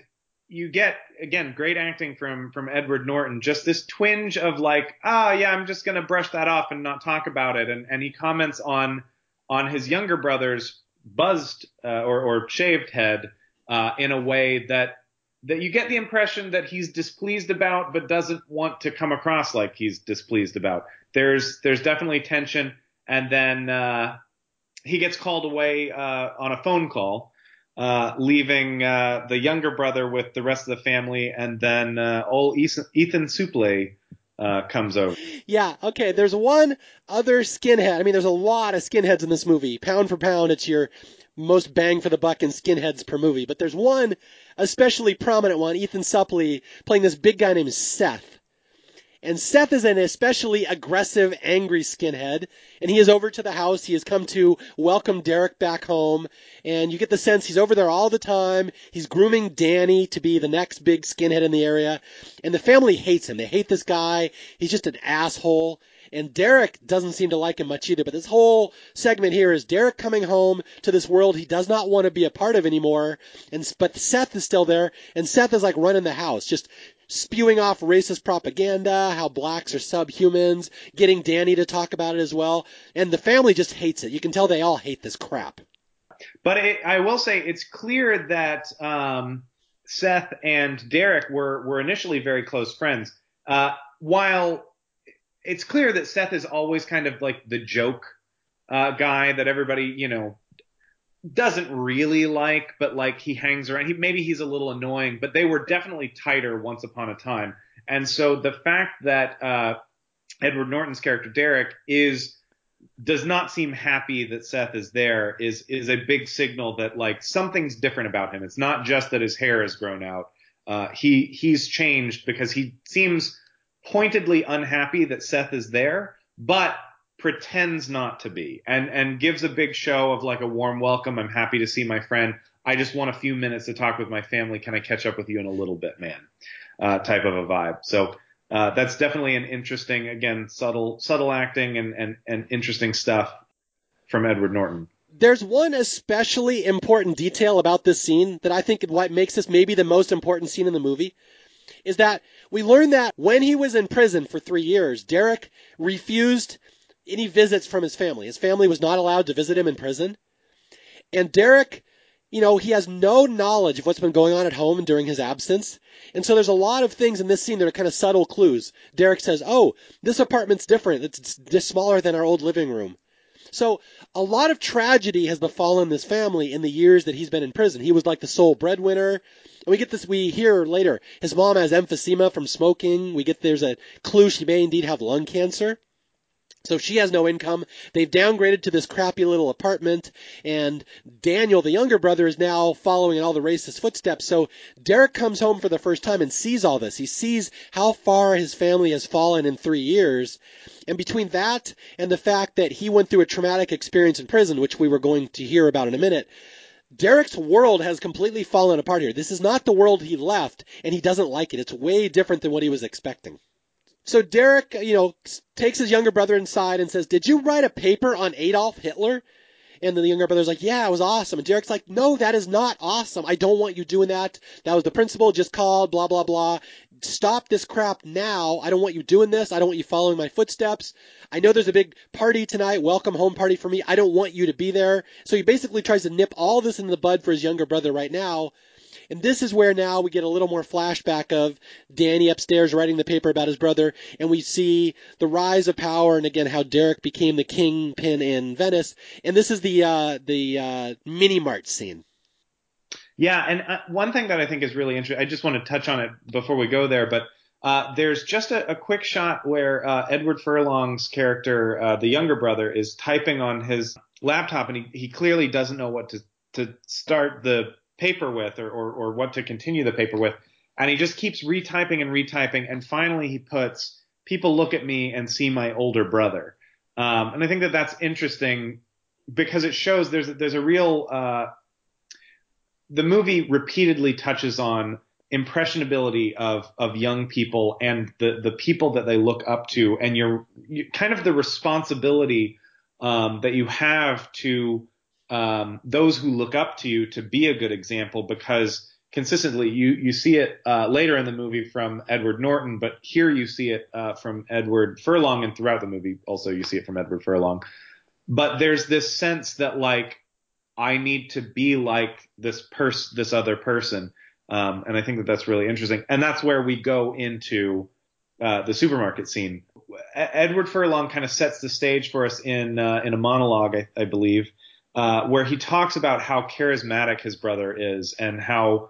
you get, again, great acting from Edward Norton, just this twinge of like, oh yeah, I'm just going to brush that off and not talk about it. And he comments on his younger brother's buzzed or shaved head in a way that you get the impression that he's displeased about, but doesn't want to come across like he's displeased about. There's definitely tension. And then he gets called away on a phone call, leaving the younger brother with the rest of the family. And then old Ethan Suplee comes over. Yeah. Okay. There's one other skinhead. I mean, there's a lot of skinheads in this movie. Pound for pound, it's your most bang for the buck in skinheads per movie. But there's one especially prominent one, Ethan Suplee, playing this big guy named Seth. And Seth is an especially aggressive, angry skinhead. And he is over to the house. He has come to welcome Derek back home. And you get the sense he's over there all the time. He's grooming Danny to be the next big skinhead in the area. And the family hates him. They hate this guy. He's just an asshole. And Derek doesn't seem to like him much either. But this whole segment here is Derek coming home to this world he does not want to be a part of anymore. But Seth is still there. And Seth is like running the house, just spewing off racist propaganda, how blacks are subhumans, getting Danny to talk about it as well. And the family just hates it. You can tell they all hate this crap. But I will say it's clear that Seth and Derek were initially very close friends. While it's clear that Seth is always kind of like the joke guy that everybody, you know, doesn't really like, but like he hangs around. Maybe he's a little annoying, but they were definitely tighter once upon a time. And so the fact that Edward Norton's character Derek does not seem happy that Seth is there is a big signal that like something's different about him. It's not just that his hair has grown out. He's changed because he seems pointedly unhappy that Seth is there, but pretends not to be, and gives a big show of like a warm welcome. I'm happy to see my friend. I just want a few minutes to talk with my family. Can I catch up with you in a little bit, man? Type of a vibe. So that's definitely an interesting, again, subtle acting and interesting stuff from Edward Norton. There's one especially important detail about this scene that I think what makes this maybe the most important scene in the movie is that we learn that when he was in prison for 3 years, Derek refused any visits from his family. His family was not allowed to visit him in prison. And Derek, you know, he has no knowledge of what's been going on at home during his absence. And so there's a lot of things in this scene that are kind of subtle clues. Derek says, oh, this apartment's different. It's just smaller than our old living room. So a lot of tragedy has befallen this family in the years that he's been in prison. He was like the sole breadwinner. And we hear later, his mom has emphysema from smoking. There's a clue she may indeed have lung cancer. So she has no income. They've downgraded to this crappy little apartment, and Daniel, the younger brother, is now following in all the racist footsteps. So Derek comes home for the first time and sees all this. He sees how far his family has fallen in 3 years. And between that and the fact that he went through a traumatic experience in prison, which we were going to hear about in a minute, Derek's world has completely fallen apart here. This is not the world he left, and he doesn't like it. It's way different than what he was expecting. So Derek, you know, takes his younger brother inside and says, did you write a paper on Adolf Hitler? And then the younger brother's like, yeah, it was awesome. And Derek's like, no, that is not awesome. I don't want you doing that. That was the principal just called, blah, blah, blah. Stop this crap now. I don't want you doing this. I don't want you following my footsteps. I know there's a big party tonight, welcome home party for me. I don't want you to be there. So he basically tries to nip all this in the bud for his younger brother right now. And this is where now we get a little more flashback of Danny upstairs writing the paper about his brother, and we see the rise of power and, again, how Derek became the kingpin in Venice. And this is the mini-mart scene. Yeah, and one thing that I think is really interesting, I just want to touch on it before we go there, but there's just a quick shot where Edward Furlong's character, the younger brother, is typing on his laptop, and he clearly doesn't know what to start the paper with or what to continue the paper with. And he just keeps retyping. And finally he puts, people look at me and see my older brother. And I think that that's interesting because it shows there's a real, the movie repeatedly touches on impressionability of young people and the people that they look up to and your kind of the responsibility, that you have to, those who look up to you to be a good example because consistently. You see it later in the movie from Edward Norton, but here you see it from Edward Furlong, and throughout the movie also you see it from Edward Furlong. But there's this sense that, like, I need to be like this other person. And I think that that's really interesting. And that's where we go into the supermarket scene. Edward Furlong kind of sets the stage for us in a monologue, I believe, where he talks about how charismatic his brother is and how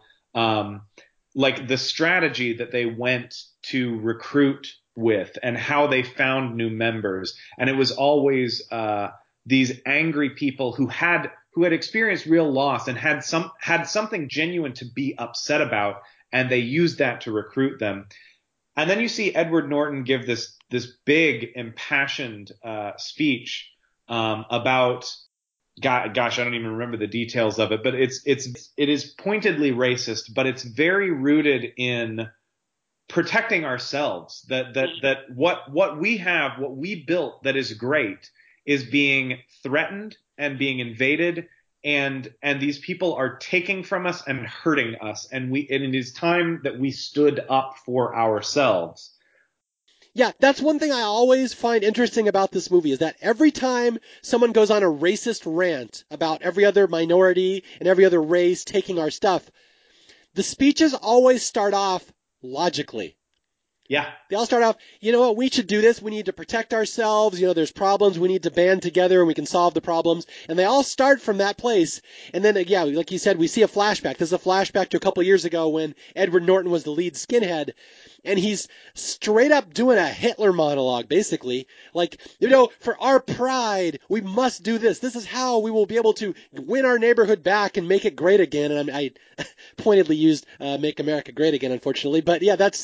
like the strategy that they went to recruit with and how they found new members. And it was always these angry people who had experienced real loss and had something genuine to be upset about, and they used that to recruit them. And then you see Edward Norton give this big, impassioned speech about, gosh, I don't even remember the details of it, but it is pointedly racist, but it's very rooted in protecting ourselves. That what we have, what we built, that is great, is being threatened and being invaded, and these people are taking from us and hurting us, and it is time that we stood up for ourselves. Yeah, that's one thing I always find interesting about this movie, is that every time someone goes on a racist rant about every other minority and every other race taking our stuff, the speeches always start off logically. Yeah. They all start off, you know what, we should do this. We need to protect ourselves. You know, there's problems. We need to band together and we can solve the problems. And they all start from that place. And then, yeah, like you said, we see a flashback. This is a flashback to a couple years ago when Edward Norton was the lead skinhead. And he's straight up doing a Hitler monologue, basically. Like, you know, for our pride, we must do this. This is how we will be able to win our neighborhood back and make it great again. And I pointedly used Make America Great Again, unfortunately. But, yeah, that's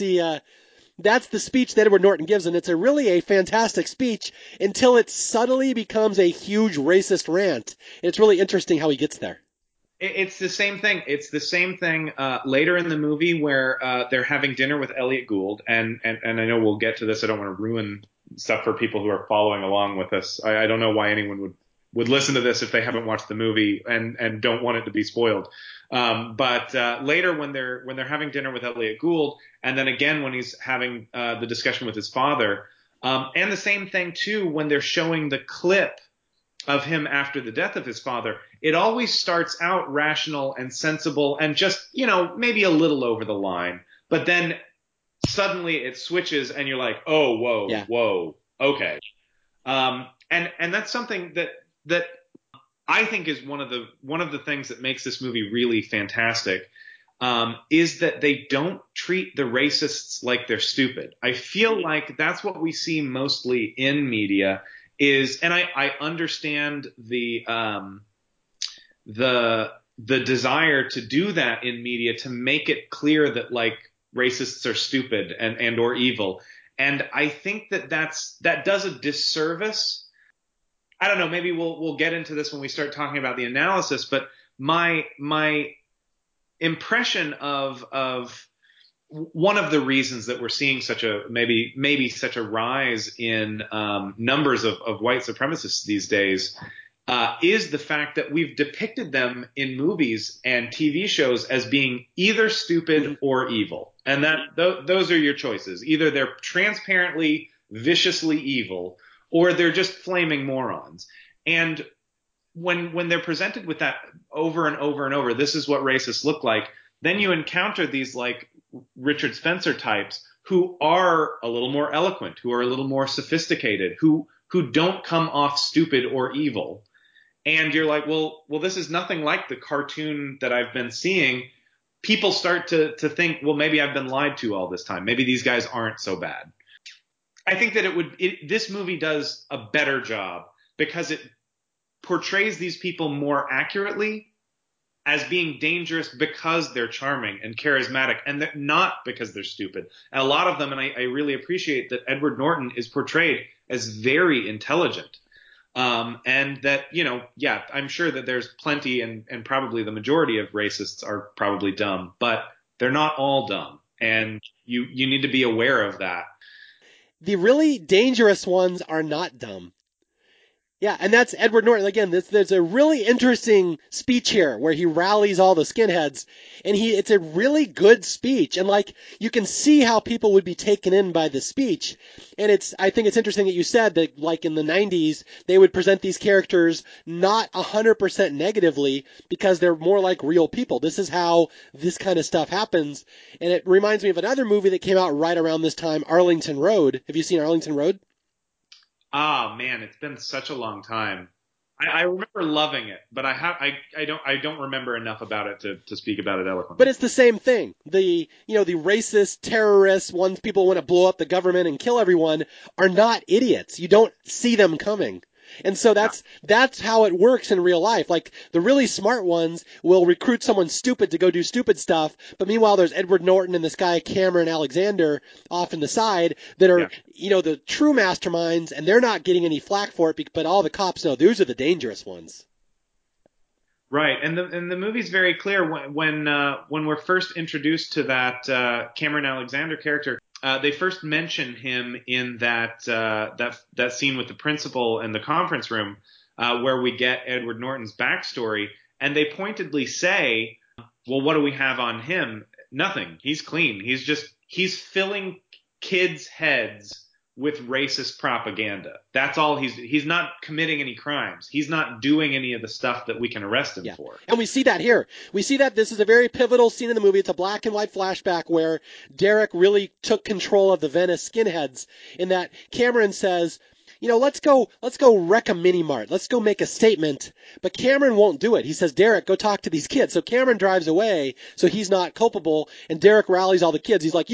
the speech that Edward Norton gives, and it's really a fantastic speech until it subtly becomes a huge racist rant. It's really interesting how he gets there. It's the same thing. It's the same thing later in the movie where they're having dinner with Elliot Gould, and I know we'll get to this. I don't want to ruin stuff for people who are following along with us. I don't know why anyone would listen to this if they haven't watched the movie and don't want it to be spoiled. But later when they're having dinner with Elliot Gould, and then again when he's having the discussion with his father, and the same thing too when they're showing the clip of him after the death of his father, it always starts out rational and sensible and just, you know, maybe a little over the line, but then suddenly it switches and you're like, oh, whoa, yeah. Whoa, okay. And that's something that I think is one of the things that makes this movie really fantastic, is that they don't treat the racists like they're stupid. I feel like that's what we see mostly in media is, and I understand the desire to do that in media, to make it clear that, like, racists are stupid and or evil. And I think that does a disservice. I don't know, maybe we'll get into this when we start talking about the analysis, but my impression of one of the reasons that we're seeing such a maybe such a rise in numbers of white supremacists these days is the fact that we've depicted them in movies and TV shows as being either stupid or evil. And that those are your choices. Either they're transparently, viciously evil, or they're just flaming morons. And when they're presented with that over and over and over, this is what racists look like, then you encounter these, like, Richard Spencer types who are a little more eloquent, who are a little more sophisticated, who don't come off stupid or evil. And you're like, well, this is nothing like the cartoon that I've been seeing. People start to think, well, maybe I've been lied to all this time. Maybe these guys aren't so bad. I think that this movie does a better job because it portrays these people more accurately as being dangerous because they're charming and charismatic, and they're not because they're stupid. And a lot of them, and I really appreciate that Edward Norton is portrayed as very intelligent. And that, you know, yeah, I'm sure that there's plenty and probably the majority of racists are probably dumb, but they're not all dumb. And you need to be aware of that. The really dangerous ones are not dumb. Yeah, and that's Edward Norton. Again, there's a really interesting speech here where he rallies all the skinheads, and it's a really good speech. And like, you can see how people would be taken in by the speech. And I think it's interesting that you said that, like, in the 90s, they would present these characters not 100% negatively because they're more like real people. This is how this kind of stuff happens. And it reminds me of another movie that came out right around this time, Arlington Road. Have you seen Arlington Road? Ah, man, it's been such a long time. I remember loving it, but I don't remember enough about it to speak about it eloquently. But it's the same thing. The racist terrorists, people who want to blow up the government and kill everyone, are not idiots. You don't see them coming. And so that's how it works in real life. Like, the really smart ones will recruit someone stupid to go do stupid stuff. But meanwhile, there's Edward Norton and this guy, Cameron Alexander, off in the side that are, the true masterminds, and they're not getting any flack for it, but all the cops know those are the dangerous ones. Right. And the movie's very clear when we're first introduced to that, Cameron Alexander character. They first mention him in that scene with the principal in the conference room, where we get Edward Norton's backstory, and they pointedly say, "Well, what do we have on him? Nothing. He's clean. He's filling kids' heads with racist propaganda. That's all. He's not committing any crimes. He's not doing any of the stuff that we can arrest him for." And we see that here. We see that this is a very pivotal scene in the movie. It's a black and white flashback where Derek really took control of the Venice skinheads, in that Cameron says, let's go wreck a mini mart. Let's go make a statement. But Cameron won't do it. He says, Derek, go talk to these kids. So Cameron drives away, so he's not culpable. And Derek rallies all the kids. He's like,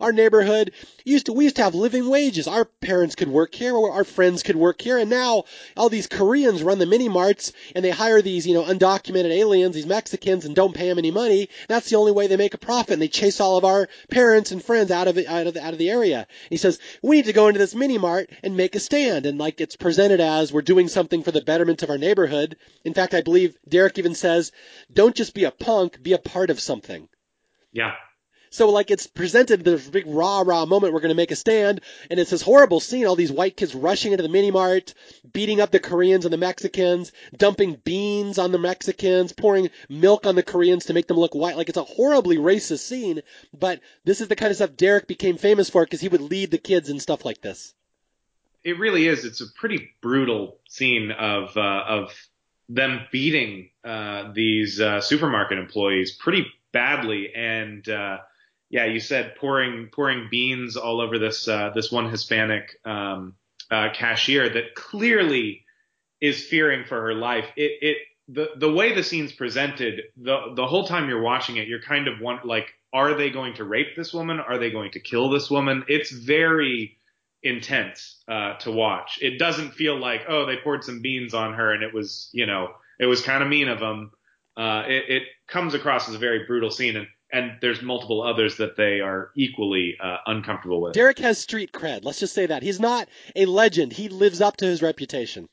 our neighborhood we used to have living wages. Our parents could work here, or our friends could work here. And now all these Koreans run the mini marts, and they hire these, undocumented aliens, these Mexicans, and don't pay them any money. That's the only way they make a profit. And they chase all of our parents and friends out of the area. And he says, we need to go into this mini mart and make a statement. And like, it's presented as we're doing something for the betterment of our neighborhood. In fact, I believe Derek even says, don't just be a punk, be a part of something. Yeah. So like, it's presented this big rah-rah moment, we're going to make a stand, and it's this horrible scene, all these white kids rushing into the mini-mart, beating up the Koreans and the Mexicans, dumping beans on the Mexicans, pouring milk on the Koreans to make them look white. Like, it's a horribly racist scene, but this is the kind of stuff Derek became famous for because he would lead the kids in stuff like this. It really is. It's a pretty brutal scene of them beating these supermarket employees pretty badly, and you said pouring beans all over this one Hispanic cashier that clearly is fearing for her life. The way the scene's presented, the whole time you're watching it, you're kind of like, are they going to rape this woman? Are they going to kill this woman? It's very intense to watch. It doesn't feel like, oh, they poured some beans on her and it was kind of mean of them. It comes across as a very brutal scene, and there's multiple others that they are equally uncomfortable with. Derek has street cred. Let's just say that. He's not a legend. He lives up to his reputation.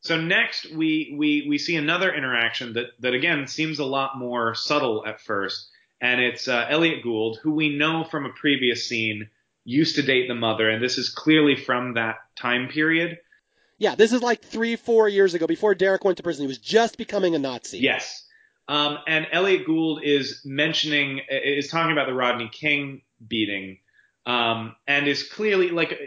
So next we see another interaction that again seems a lot more subtle at first, and it's Elliot Gould, who we know from a previous scene used to date the mother, and this is clearly from that time period. Yeah, this is like 3-4 years ago, before Derek went to prison. He was just becoming a Nazi. Yes. And Elliot Gould is talking about the Rodney King beating, and is clearly like,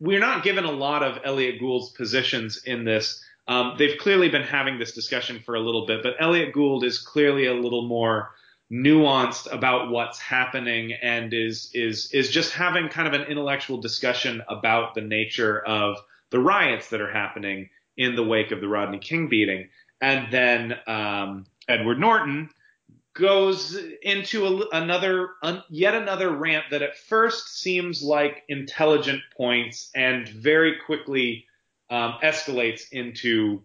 we're not given a lot of Elliot Gould's positions in this. They've clearly been having this discussion for a little bit, but Elliot Gould is clearly a little more nuanced about what's happening, and is just having kind of an intellectual discussion about the nature of the riots that are happening in the wake of the Rodney King beating. And then Edward Norton goes into yet another rant that at first seems like intelligent points, and very quickly escalates into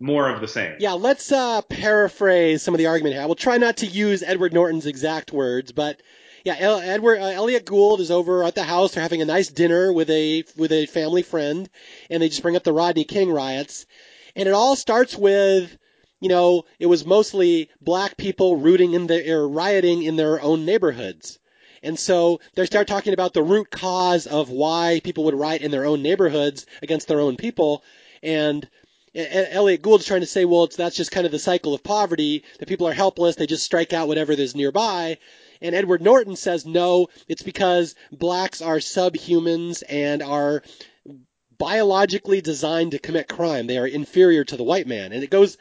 more of the same. Yeah, let's paraphrase some of the argument here. I will try not to use Edward Norton's exact words, but yeah, Elliot Gould is over at the house. They're having a nice dinner with a family friend, and they just bring up the Rodney King riots, and it all starts with, it was mostly black people rioting in their own neighborhoods. And so they start talking about the root cause of why people would riot in their own neighborhoods against their own people. And Elliot Gould's trying to say, well, that's just kind of the cycle of poverty, that people are helpless, they just strike out whatever is nearby. And Edward Norton says, no, it's because blacks are subhumans and are biologically designed to commit crime. They are inferior to the white man. And it goes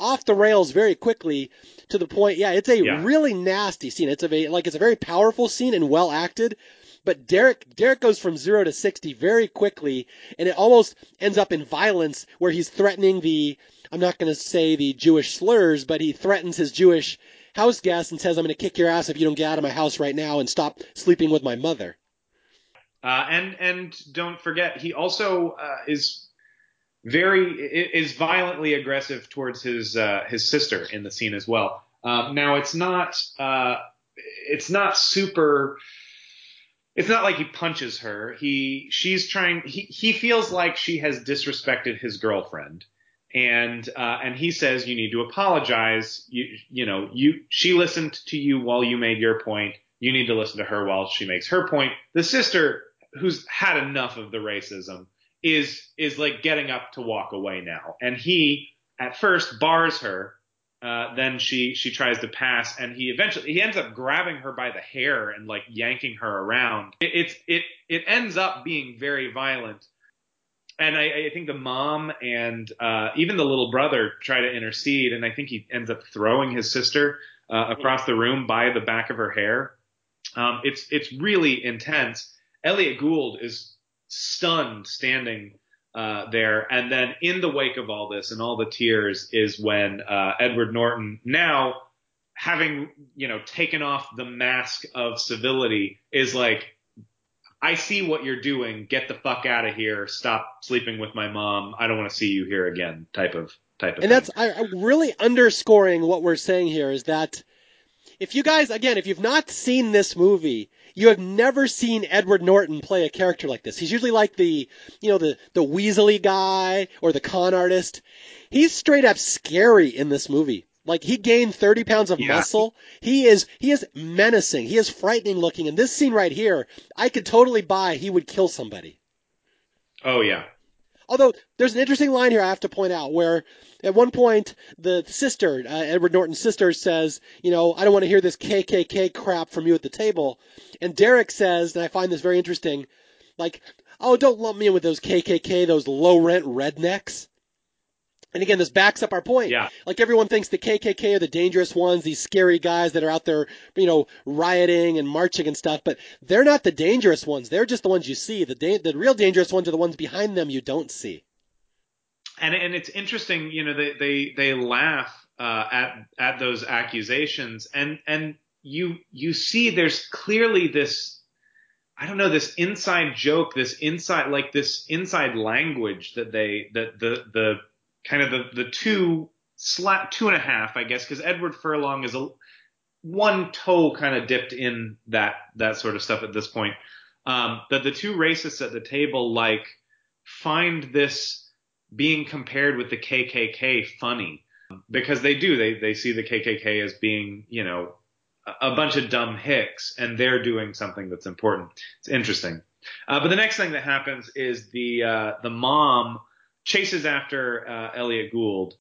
off the rails very quickly to the point, it's a really nasty scene. It's a very powerful scene and well acted. But Derek goes from 0 to 60 very quickly, and it almost ends up in violence where he's threatening I'm not going to say the Jewish slurs, but he threatens his Jewish house guest and says, I'm going to kick your ass if you don't get out of my house right now and stop sleeping with my mother. And don't forget, he also is violently aggressive towards his sister in the scene as well. Now it's not super... It's not like he punches her. He feels like she has disrespected his girlfriend, and he says, you need to apologize. She listened to you while you made your point. You need to listen to her while she makes her point. The sister, who's had enough of the racism, is like getting up to walk away now. And he at first bars her. Then she tries to pass, and he ends up grabbing her by the hair and like yanking her around. It ends up being very violent, and I think the mom and even the little brother try to intercede, and I think he ends up throwing his sister across the room by the back of her hair. It's really intense. Elliot Gould is stunned, standing there. And then in the wake of all this and all the tears is when Edward Norton, now having taken off the mask of civility, is like, I see what you're doing. Get the fuck out of here. Stop sleeping with my mom. I don't want to see you here again type of thing. And that's really underscoring what we're saying here is that if you guys, again, if you've not seen this movie, you have never seen Edward Norton play a character like this. He's usually like the weaselly guy or the con artist. He's straight up scary in this movie. Like, he gained 30 pounds of muscle. He is menacing. He is frightening looking. And this scene right here, I could totally buy he would kill somebody. Oh, yeah. Although there's an interesting line here I have to point out where at one point the sister, Edward Norton's sister, says, I don't want to hear this KKK crap from you at the table. And Derek says, and I find this very interesting, like, oh, don't lump me in with those KKK, those low-rent rednecks. And again, this backs up our point. Yeah. Like, everyone thinks the KKK are the dangerous ones, these scary guys that are out there, rioting and marching and stuff. But they're not the dangerous ones. They're just the ones you see. The real dangerous ones are the ones behind them you don't see. And it's interesting, they laugh at those accusations, and you see there's clearly this, I don't know, this inside joke, this inside language that the kind of the two and a half, I guess, because Edward Furlong is one toe kind of dipped in that sort of stuff at this point. That the two racists at the table like find this being compared with the KKK funny, because they do. They see the KKK as being a bunch of dumb hicks, and they're doing something that's important. It's interesting. But the next thing that happens is the mom chases after Elliot Gould,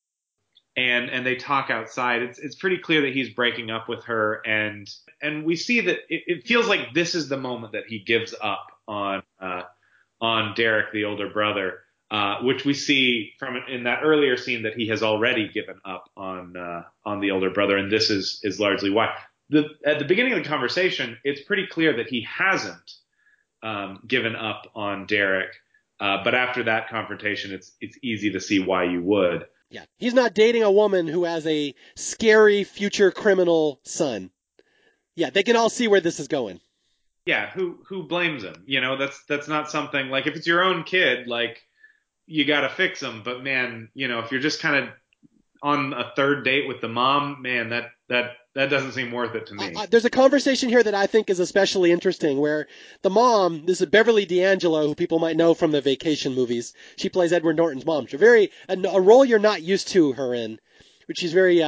and they talk outside. It's pretty clear that he's breaking up with her, and we see that it feels like this is the moment that he gives up on Derek, the older brother, which we see from in that earlier scene that he has already given up on the older brother, and this is largely why. At the beginning of the conversation, it's pretty clear that he hasn't given up on Derek. But after that confrontation, it's easy to see why you would. Yeah, he's not dating a woman who has a scary future criminal son. Yeah, they can all see where this is going. Yeah, who blames him? That's not something like, if it's your own kid, like, you got to fix him. But man, if you're just kind of on a third date with the mom, man, that doesn't seem worth it to me. There's a conversation here that I think is especially interesting where the mom, this is Beverly D'Angelo, who people might know from the Vacation movies. She plays Edward Norton's mom. She's a role you're not used to her in. but she's very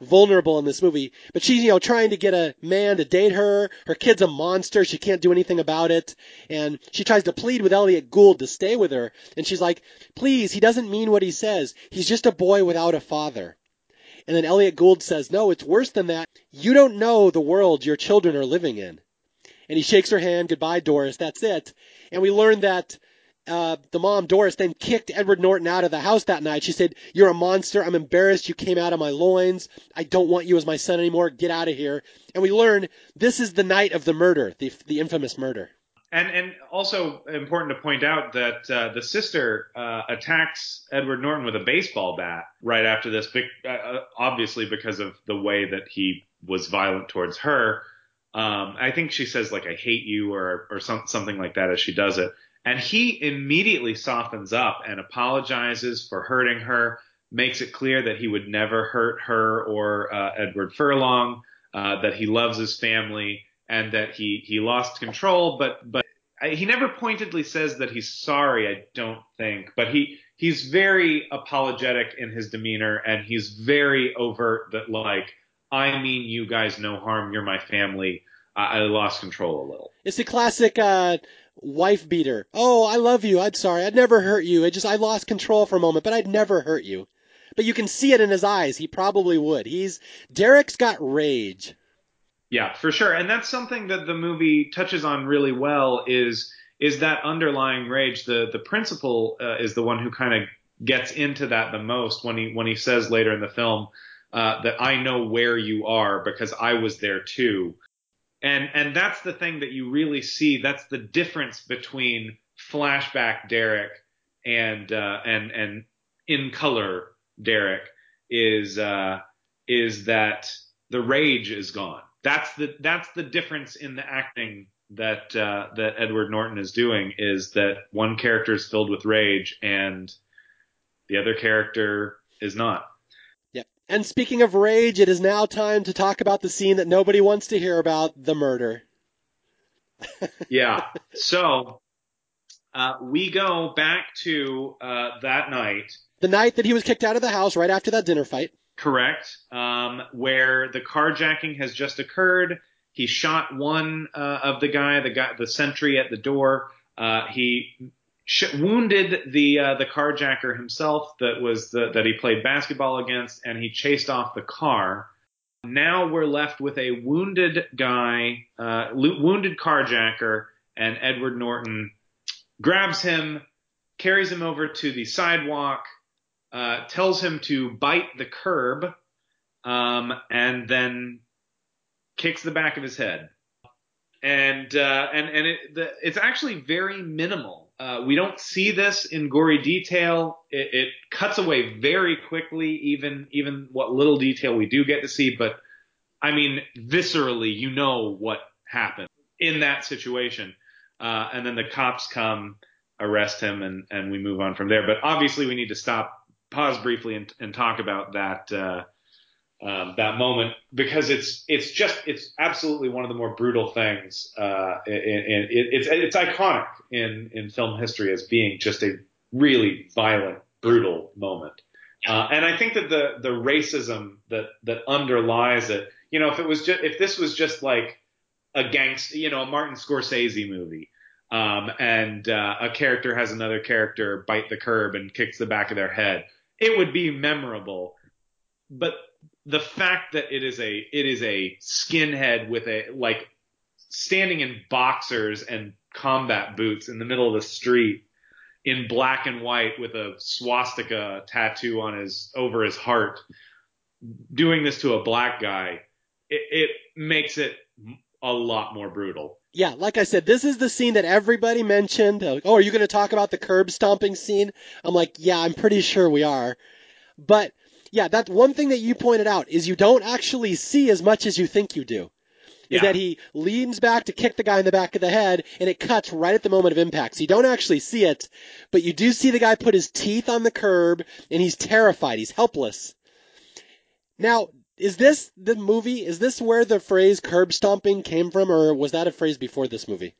vulnerable in this movie. But she's, you know, trying to get a man to date her. Her kid's a monster. She can't do anything about it. And she tries to plead with Elliot Gould to stay with her. And she's like, please, he doesn't mean what he says. He's just a boy without a father. And then Elliot Gould says, no, it's worse than that. You don't know the world your children are living in. And he shakes her hand. Goodbye, Doris. That's it. And we learn that the mom, Doris, then kicked Edward Norton out of the house that night. She said, you're a monster. I'm embarrassed. You came out of my loins. I don't want you as my son anymore. Get out of here. And we learn this is the night of the murder, the infamous murder. And also important to point out that the sister attacks Edward Norton with a baseball bat right after this, obviously because of the way that he was violent towards her. I think she says, like, I hate you or something like that as she does it. And he immediately softens up and apologizes for hurting her, makes it clear that he would never hurt her or Edward Furlong, that he loves his family and that he lost control. But he never pointedly says that he's sorry, I don't think. But he's very apologetic in his demeanor, and he's very overt that, like, I mean you guys no harm, you're my family. I lost control a little. It's the classic wife beater. Oh, I love you. I'm sorry. I'd never hurt you. I lost control for a moment, but I'd never hurt you. But you can see it in his eyes. He probably would. Derek's got rage. Yeah, for sure. And that's something that the movie touches on really well is that underlying rage. The principal is the one who kind of gets into that the most when he says later in the film, that I know where you are because I was there too. And that's the thing that you really see. That's the difference between flashback Derek and in color Derek is that the rage is gone. That's the difference in the acting that Edward Norton is doing, is that one character is filled with rage and the other character is not. And speaking of rage, it is now time to talk about the scene that nobody wants to hear about, the murder. Yeah. So we go back to that night. The night that he was kicked out of the house right after that dinner fight. Correct. Where the carjacking has just occurred. He shot one of the guy, the sentry at the door. He wounded the carjacker himself that he played basketball against, and he chased off the car. Now we're left with a wounded guy, wounded carjacker, and Edward Norton grabs him, carries him over to the sidewalk, tells him to bite the curb, and then kicks the back of his head. And it's actually very minimal. We don't see this in gory detail. It cuts away very quickly, even what little detail we do get to see. But, I mean, viscerally, you know what happened in that situation. And then the cops come, arrest him, and we move on from there. But obviously we need to pause briefly and talk about that moment, because it's absolutely one of the more brutal things. It's iconic in film history as being just a really violent, brutal moment. And I think that the racism that underlies it, you know, if this was just like a gangster, you know, a Martin Scorsese movie, and a character has another character bite the curb and kicks the back of their head, it would be memorable. But the fact that it is a skinhead with a, like, standing in boxers and combat boots in the middle of the street in black and white with a swastika tattoo on over his heart, doing this to a black guy, it makes it a lot more brutal. Yeah, like I said, this is the scene that everybody mentioned. Like, oh, are you going to talk about the curb stomping scene? I'm like, yeah, I'm pretty sure we are. But yeah, that one thing that you pointed out is you don't actually see as much as you think you do. Is that he leans back to kick the guy in the back of the head, and it cuts right at the moment of impact. So you don't actually see it, but you do see the guy put his teeth on the curb, and he's terrified. He's helpless. Now, is this the movie? Is this where the phrase curb stomping came from, or was that a phrase before this movie?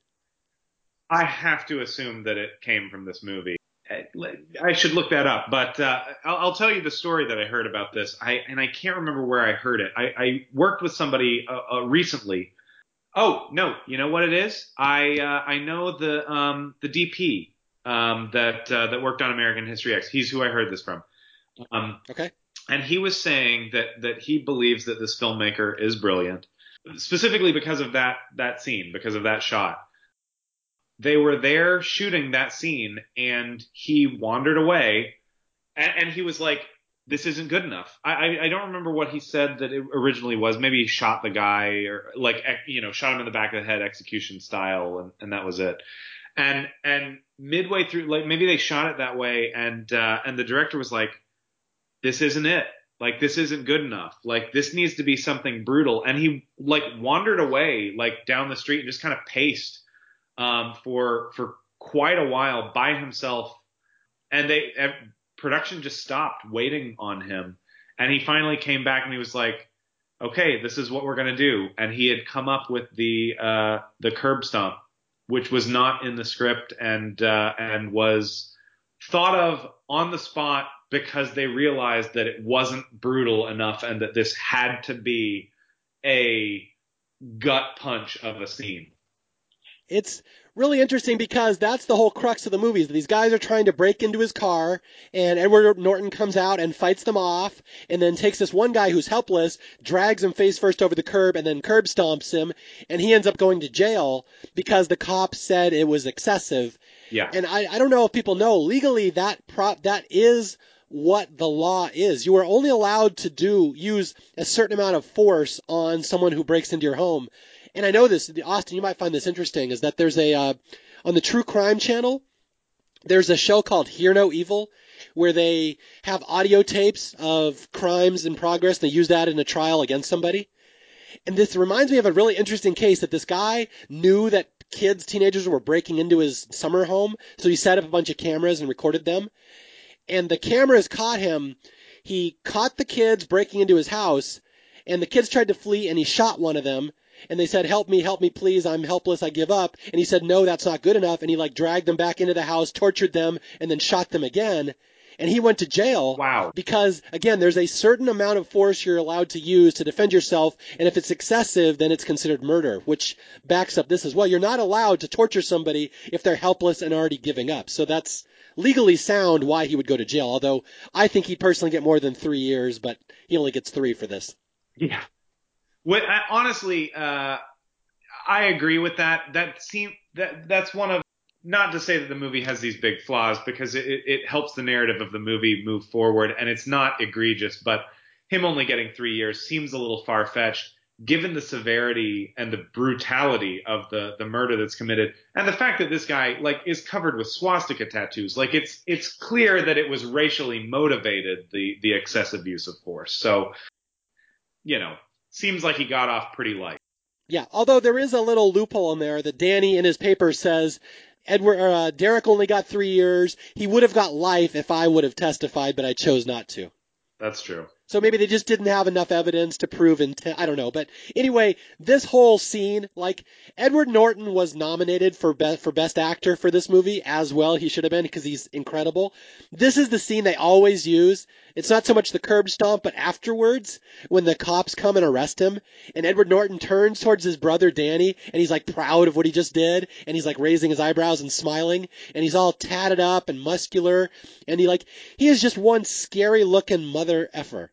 I have to assume that it came from this movie. I should look that up, but I'll tell you the story that I heard about this. And I can't remember where I heard it. I worked with somebody recently. Oh no, you know what it is? I know the DP that worked on American History X. He's who I heard this from. Okay. And he was saying that he believes that this filmmaker is brilliant, specifically because of that scene, because of that shot. They were there shooting that scene, and he wandered away, and he was like, this isn't good enough. I don't remember what he said that it originally was. Maybe he shot the guy or shot him in the back of the head, execution style. And that was it. And midway through, like, maybe they shot it that way. And the director was like, this isn't it. Like, this isn't good enough. Like, this needs to be something brutal. And he wandered away, down the street and just kind of paced, for quite a while by himself. And production just stopped waiting on him, and he finally came back and he was like, okay, this is what we're going to do. And he had come up with the curb stomp, which was not in the script and was thought of on the spot because they realized that it wasn't brutal enough and that this had to be a gut punch of a scene. It's really interesting because that's the whole crux of the movie. These guys are trying to break into his car, and Edward Norton comes out and fights them off, and then takes this one guy who's helpless, drags him face first over the curb, and then curb stomps him, and he ends up going to jail because the cop said it was excessive. Yeah. And I don't know if people know, legally that is what the law is. You are only allowed to use a certain amount of force on someone who breaks into your home. And I know this, Austin, you might find this interesting, is that there's on the True Crime Channel, there's a show called Hear No Evil, where they have audio tapes of crimes in progress, and they use that in a trial against somebody. And this reminds me of a really interesting case that this guy knew that teenagers were breaking into his summer home, so he set up a bunch of cameras and recorded them. And the cameras caught him. He caught the kids breaking into his house, and the kids tried to flee, and he shot one of them. And they said, help me, please. I'm helpless. I give up. And he said, no, that's not good enough. And he dragged them back into the house, tortured them, and then shot them again. And he went to jail. Wow. Because, again, there's a certain amount of force you're allowed to use to defend yourself. And if it's excessive, then it's considered murder, which backs up this as well. You're not allowed to torture somebody if they're helpless and already giving up. So that's legally sound why he would go to jail. Although I think he'd personally get more than 3 years, but he only gets 3 for this. Yeah. Honestly, I agree with that. That's one of, not to say that the movie has these big flaws, because it helps the narrative of the movie move forward, and it's not egregious. But him only getting 3 years seems a little far-fetched, given the severity and the brutality of the murder that's committed, and the fact that this guy is covered with swastika tattoos. It's clear that it was racially motivated, the excessive use of force. So, seems like he got off pretty light. Yeah, although there is a little loophole in there that Danny in his paper says, Derek only got 3 years. He would have got life if I would have testified, but I chose not to. That's true. So maybe they just didn't have enough evidence to prove intent. I don't know. But anyway, this whole scene, Edward Norton was nominated for Best Actor for this movie as well. He should have been, because he's incredible. This is the scene they always use. It's not so much the curb stomp, but afterwards, when the cops come and arrest him, and Edward Norton turns towards his brother Danny, and he's proud of what he just did, and he's raising his eyebrows and smiling, and he's all tatted up and muscular, and he is just one scary looking mother effer.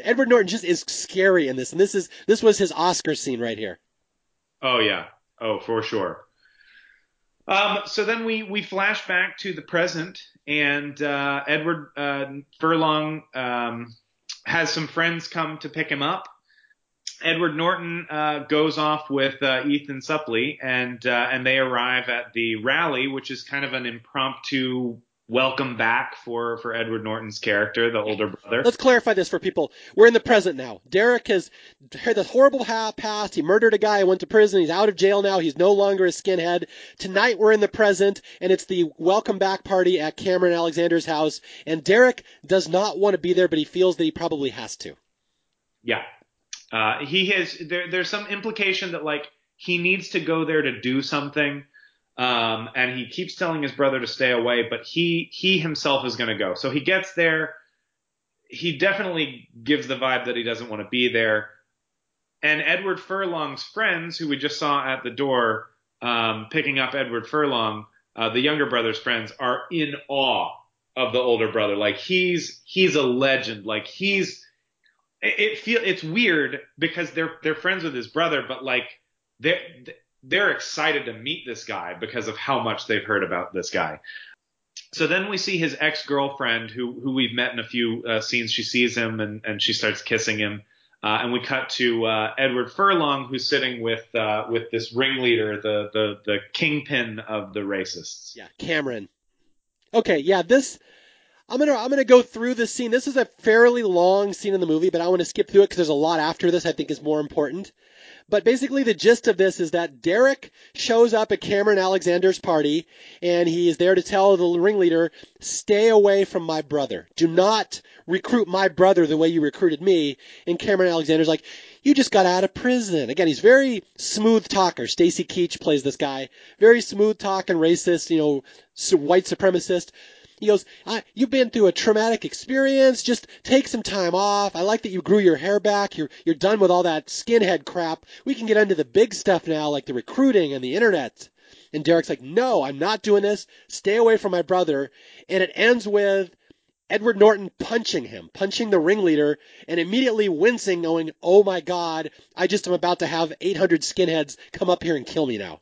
Edward Norton just is scary in this, and this was his Oscar scene right here. Oh yeah, for sure. So then we flash back to the present, and Edward Furlong has some friends come to pick him up. Edward Norton goes off with Ethan Suplee, and they arrive at the rally, which is kind of an impromptu welcome back for Edward Norton's character, the older brother. Let's clarify this for people. We're in the present now. Derek has had this horrible past. He murdered a guy, went to prison. He's out of jail now. He's no longer a skinhead. Tonight we're in the present, and it's the welcome back party at Cameron Alexander's house. And Derek does not want to be there, but he feels that he probably has to. Yeah. There's some implication that he needs to go there to do something. And he keeps telling his brother to stay away, but he himself is going to go. So he gets there. He definitely gives the vibe that he doesn't want to be there. And Edward Furlong's friends, who we just saw at the door, picking up Edward Furlong, the younger brother's friends, are in awe of the older brother. Like he's a legend. Like it's weird because they're friends with his brother, but like they're excited to meet this guy because of how much they've heard about this guy. So then we see his ex-girlfriend who we've met in a few scenes. She sees him and she starts kissing him. And we cut to Edward Furlong, who's sitting with this ringleader, the kingpin of the racists. Yeah, Cameron. Okay, yeah, this I'm gonna go through this scene. This is a fairly long scene in the movie, but I want to skip through it because there's a lot after this I think is more important. But basically the gist of this is that Derek shows up at Cameron Alexander's party, and he is there to tell the ringleader, stay away from my brother. Do not recruit my brother the way you recruited me. And Cameron Alexander's like, you just got out of prison. Again, he's very smooth talker. Stacy Keach plays this guy. Very smooth talking, racist, white supremacist. He goes, you've been through a traumatic experience. Just take some time off. I like that you grew your hair back. You're done with all that skinhead crap. We can get into the big stuff now, like the recruiting and the internet. And Derek's like, no, I'm not doing this. Stay away from my brother. And it ends with Edward Norton punching the ringleader, and immediately wincing, knowing, oh my God, I just am about to have 800 skinheads come up here and kill me now.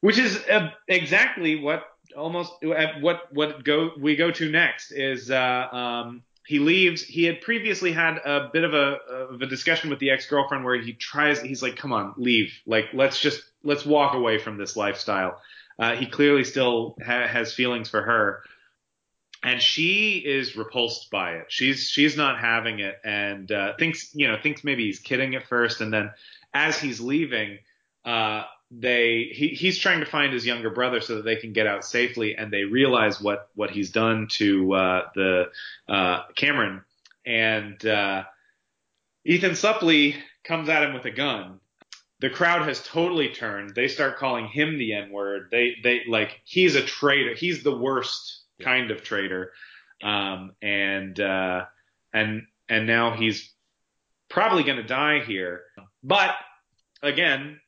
Which is exactly what we go to next is he leaves. He had previously had a bit of a discussion with the ex-girlfriend where he's like, come on, leave. Like, let's walk away from this lifestyle. He clearly still has feelings for her, and she is repulsed by it. She's not having it, and thinks maybe he's kidding at first. And then as he's leaving, he's trying to find his younger brother so that they can get out safely, and they realize what he's done to Cameron, and Ethan Suplee comes at him with a gun. The crowd has totally turned. They start calling him the N-word. They like, he's a traitor. He's the worst kind of traitor, and now he's probably going to die here. But again,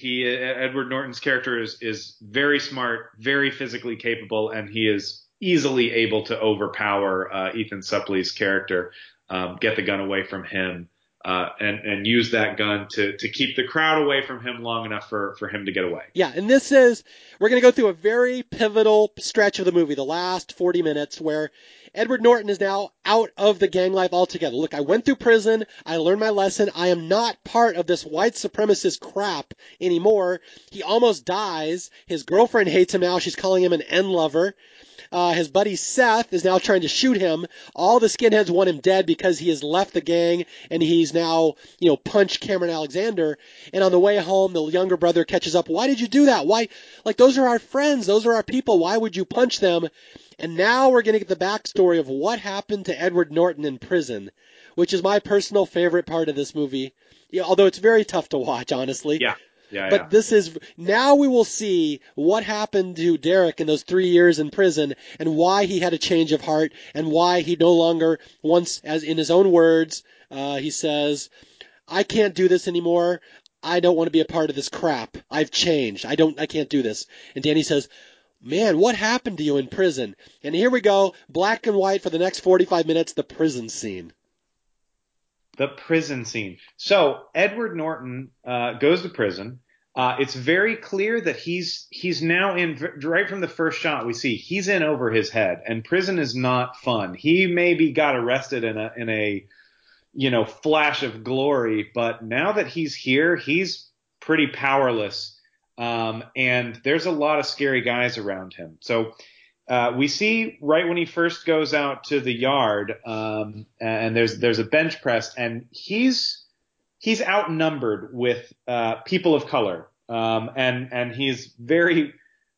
Edward Norton's character is very smart, very physically capable, and he is easily able to overpower Ethan Suplee's character, get the gun away from him, and use that gun to keep the crowd away from him long enough for him to get away. Yeah, and we're going to go through a very pivotal stretch of the movie, the last 40 minutes, where Edward Norton is now out of the gang life altogether. Look, I went through prison. I learned my lesson. I am not part of this white supremacist crap anymore. He almost dies. His girlfriend hates him now. She's calling him an N-lover. His buddy Seth is now trying to shoot him. All the skinheads want him dead because he has left the gang, and he's now, punched Cameron Alexander. And on the way home, the younger brother catches up. Why did you do that? Why? Like, those are our friends. Those are our people. Why would you punch them? And now we're going to get the backstory of what happened to Edward Norton in prison, which is my personal favorite part of this movie, although it's very tough to watch, honestly. Yeah. But this is – now we will see what happened to Derek in those 3 years in prison, and why he had a change of heart, and why he no longer once, as in his own words, he says, I can't do this anymore. I don't want to be a part of this crap. I've changed. I can't do this. And Danny says, man, what happened to you in prison? And here we go, black and white for the next 45 minutes, the prison scene. The prison scene. So Edward Norton goes to prison. It's very clear that he's now in – right from the first shot we see, he's in over his head, and prison is not fun. He maybe got arrested in a flash of glory, but now that he's here, he's pretty powerless. And there's a lot of scary guys around him. So we see right when he first goes out to the yard, and there's a bench press, and he's outnumbered with people of color, and he's very,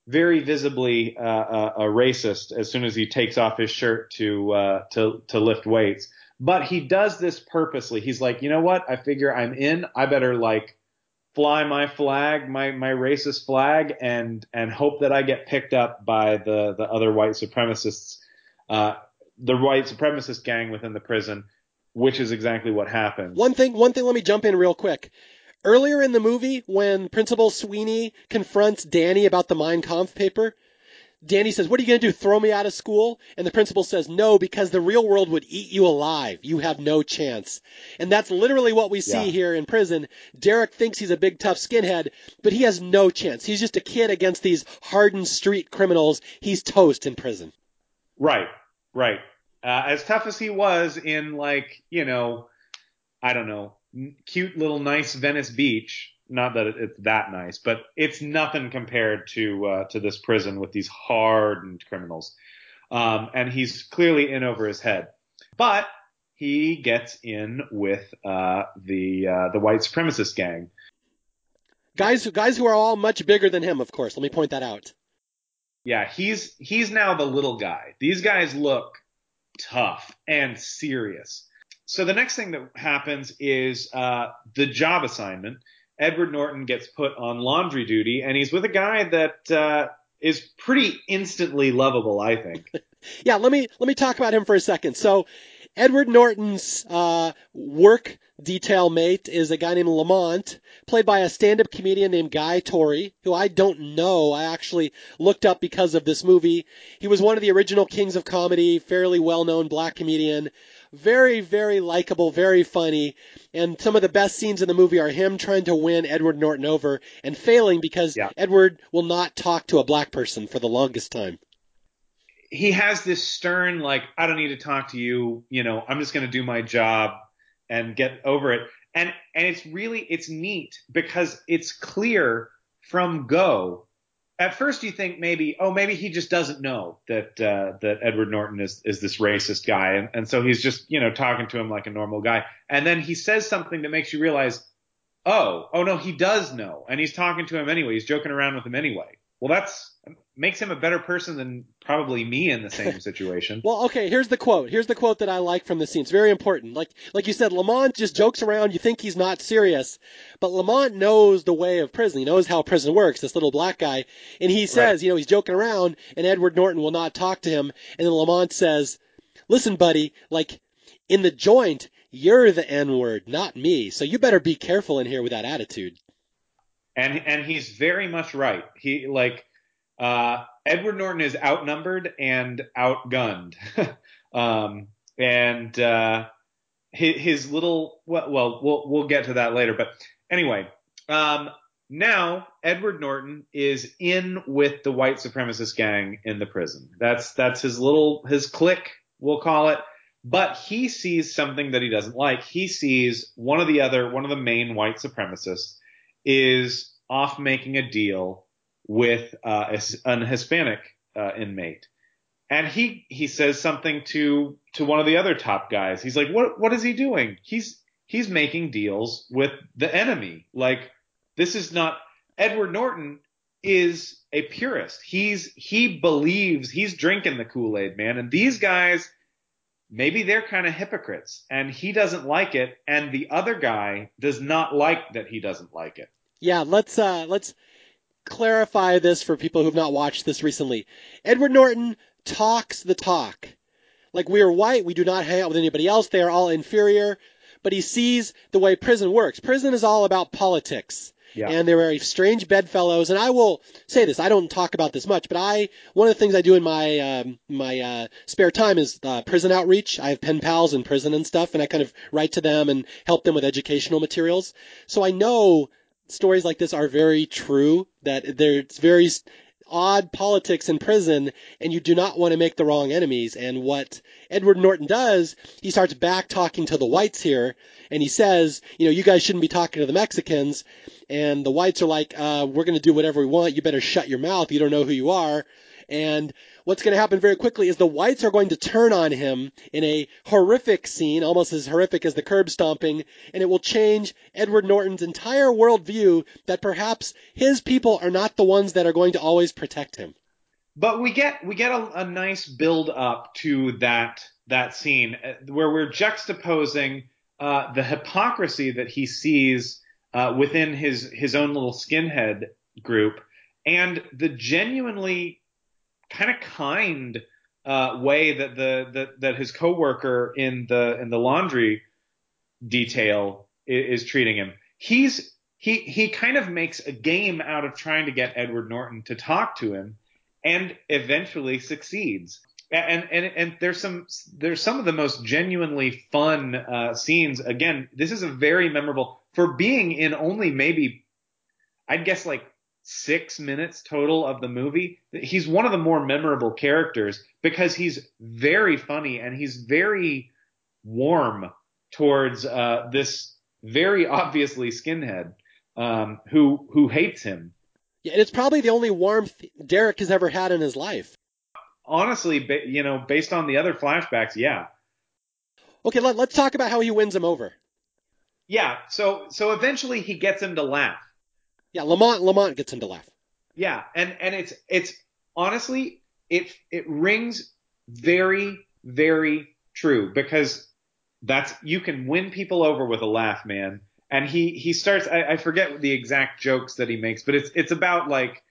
very visibly a racist as soon as he takes off his shirt to lift weights. But he does this purposely. He's like, you know what? I figure I'm in. I better like fly my flag, my racist flag, and hope that I get picked up by the other white supremacists, the white supremacist gang within the prison, which is exactly what happens. One thing, let me jump in real quick. Earlier in the movie, when Principal Sweeney confronts Danny about the Mein Kampf paper, Danny says, "What are you going to do, throw me out of school?" And the principal says, "No, because the real world would eat you alive. You have no chance." And that's literally what we see here in prison. Derek thinks he's a big, tough skinhead, but he has no chance. He's just a kid against these hardened street criminals. He's toast in prison. Right. As tough as he was in, like, you know, I don't know, cute little nice Venice Beach. Not that it's that nice, but it's nothing compared to this prison with these hardened criminals. And he's clearly in over his head, but he gets in with the white supremacist gang. Guys who are all much bigger than him, of course. Let me point that out. Yeah, he's now the little guy. These guys look tough and serious. So the next thing that happens is the job assignment. Edward Norton gets put on laundry duty, and he's with a guy that is pretty instantly lovable, I think. Yeah, let me talk about him for a second. So Edward Norton's work detail mate is a guy named Lamont, played by a stand-up comedian named Guy Tory, who I don't know. I actually looked up because of this movie. He was one of the original Kings of Comedy, fairly well-known black comedian. Very, very likable, very funny, and some of the best scenes in the movie are him trying to win Edward Norton over and failing because Edward will not talk to a black person for the longest time. He has this stern, like, I don't need to talk to you, you know, I'm just going to do my job and get over it. And it's really, it's neat because it's clear from go. At first you think maybe he just doesn't know that Edward Norton is this racist guy. And so he's just, you know, talking to him like a normal guy. And then he says something that makes you realize, oh no, he does know. And he's talking to him anyway. He's joking around with him anyway. Well, that's makes him a better person than probably me in the same situation. Well, okay, here's the quote. Here's the quote that I like from the scene. It's very important. Like you said, Lamont just jokes around. You think he's not serious. But Lamont knows the way of prison. He knows how prison works, this little black guy. And he says, you know, he's joking around, and Edward Norton will not talk to him. And then Lamont says, "Listen, buddy, like in the joint, you're the N-word, not me. So you better be careful in here with that attitude." And he's very much right. He Edward Norton is outnumbered and outgunned. His little, well, we'll get to that later. But anyway, now Edward Norton is in with the white supremacist gang in the prison. That's his clique, we'll call it. But he sees something that he doesn't like. He sees one of the main white supremacists is off making a deal with an Hispanic inmate. And he says something to one of the other top guys. He's like, what is he doing? He's making deals with the enemy. Like, this is not – Edward Norton is a purist. He believes he's drinking the Kool-Aid, man. And these guys, maybe they're kind of hypocrites. And he doesn't like it. And the other guy does not like that he doesn't like it. Yeah, let's clarify this for people who have not watched this recently. Edward Norton talks the talk. Like, we are white, we do not hang out with anybody else, they are all inferior, but he sees the way prison works. Prison is all about politics. Yeah. And they're very strange bedfellows. And I will say this, I don't talk about this much, but one of the things I do in my my spare time is prison outreach. I have pen pals in prison and stuff, and I kind of write to them and help them with educational materials. So I know stories like this are very true, that there's very odd politics in prison, and you do not want to make the wrong enemies. And what Edward Norton does, he starts back talking to the whites here, and he says, you know, you guys shouldn't be talking to the Mexicans. And the whites are like, we're going to do whatever we want. You better shut your mouth. You don't know who you are. And what's going to happen very quickly is the whites are going to turn on him in a horrific scene, almost as horrific as the curb stomping, and it will change Edward Norton's entire worldview that perhaps his people are not the ones that are going to always protect him. But we get a nice build up to that scene where we're juxtaposing the hypocrisy that he sees within his own little skinhead group, and the genuinely kind of kind way that that his coworker in the laundry detail is treating him. He kind of makes a game out of trying to get Edward Norton to talk to him, and eventually succeeds. And there's some of the most genuinely fun scenes. Again, this is a very memorable for being in only maybe, I'd guess, like 6 minutes total of the movie. He's one of the more memorable characters because he's very funny and he's very warm towards this very obviously skinhead who hates him. Yeah, and it's probably the only warmth Derek has ever had in his life. Honestly, you know, based on the other flashbacks, yeah. Okay, let's talk about how he wins him over. Yeah, so eventually he gets him to laugh. Yeah, Lamont gets him to laugh. Yeah, and it's honestly it rings very, very true, because that's, you can win people over with a laugh, man. And he starts, I forget the exact jokes that he makes, but it's about like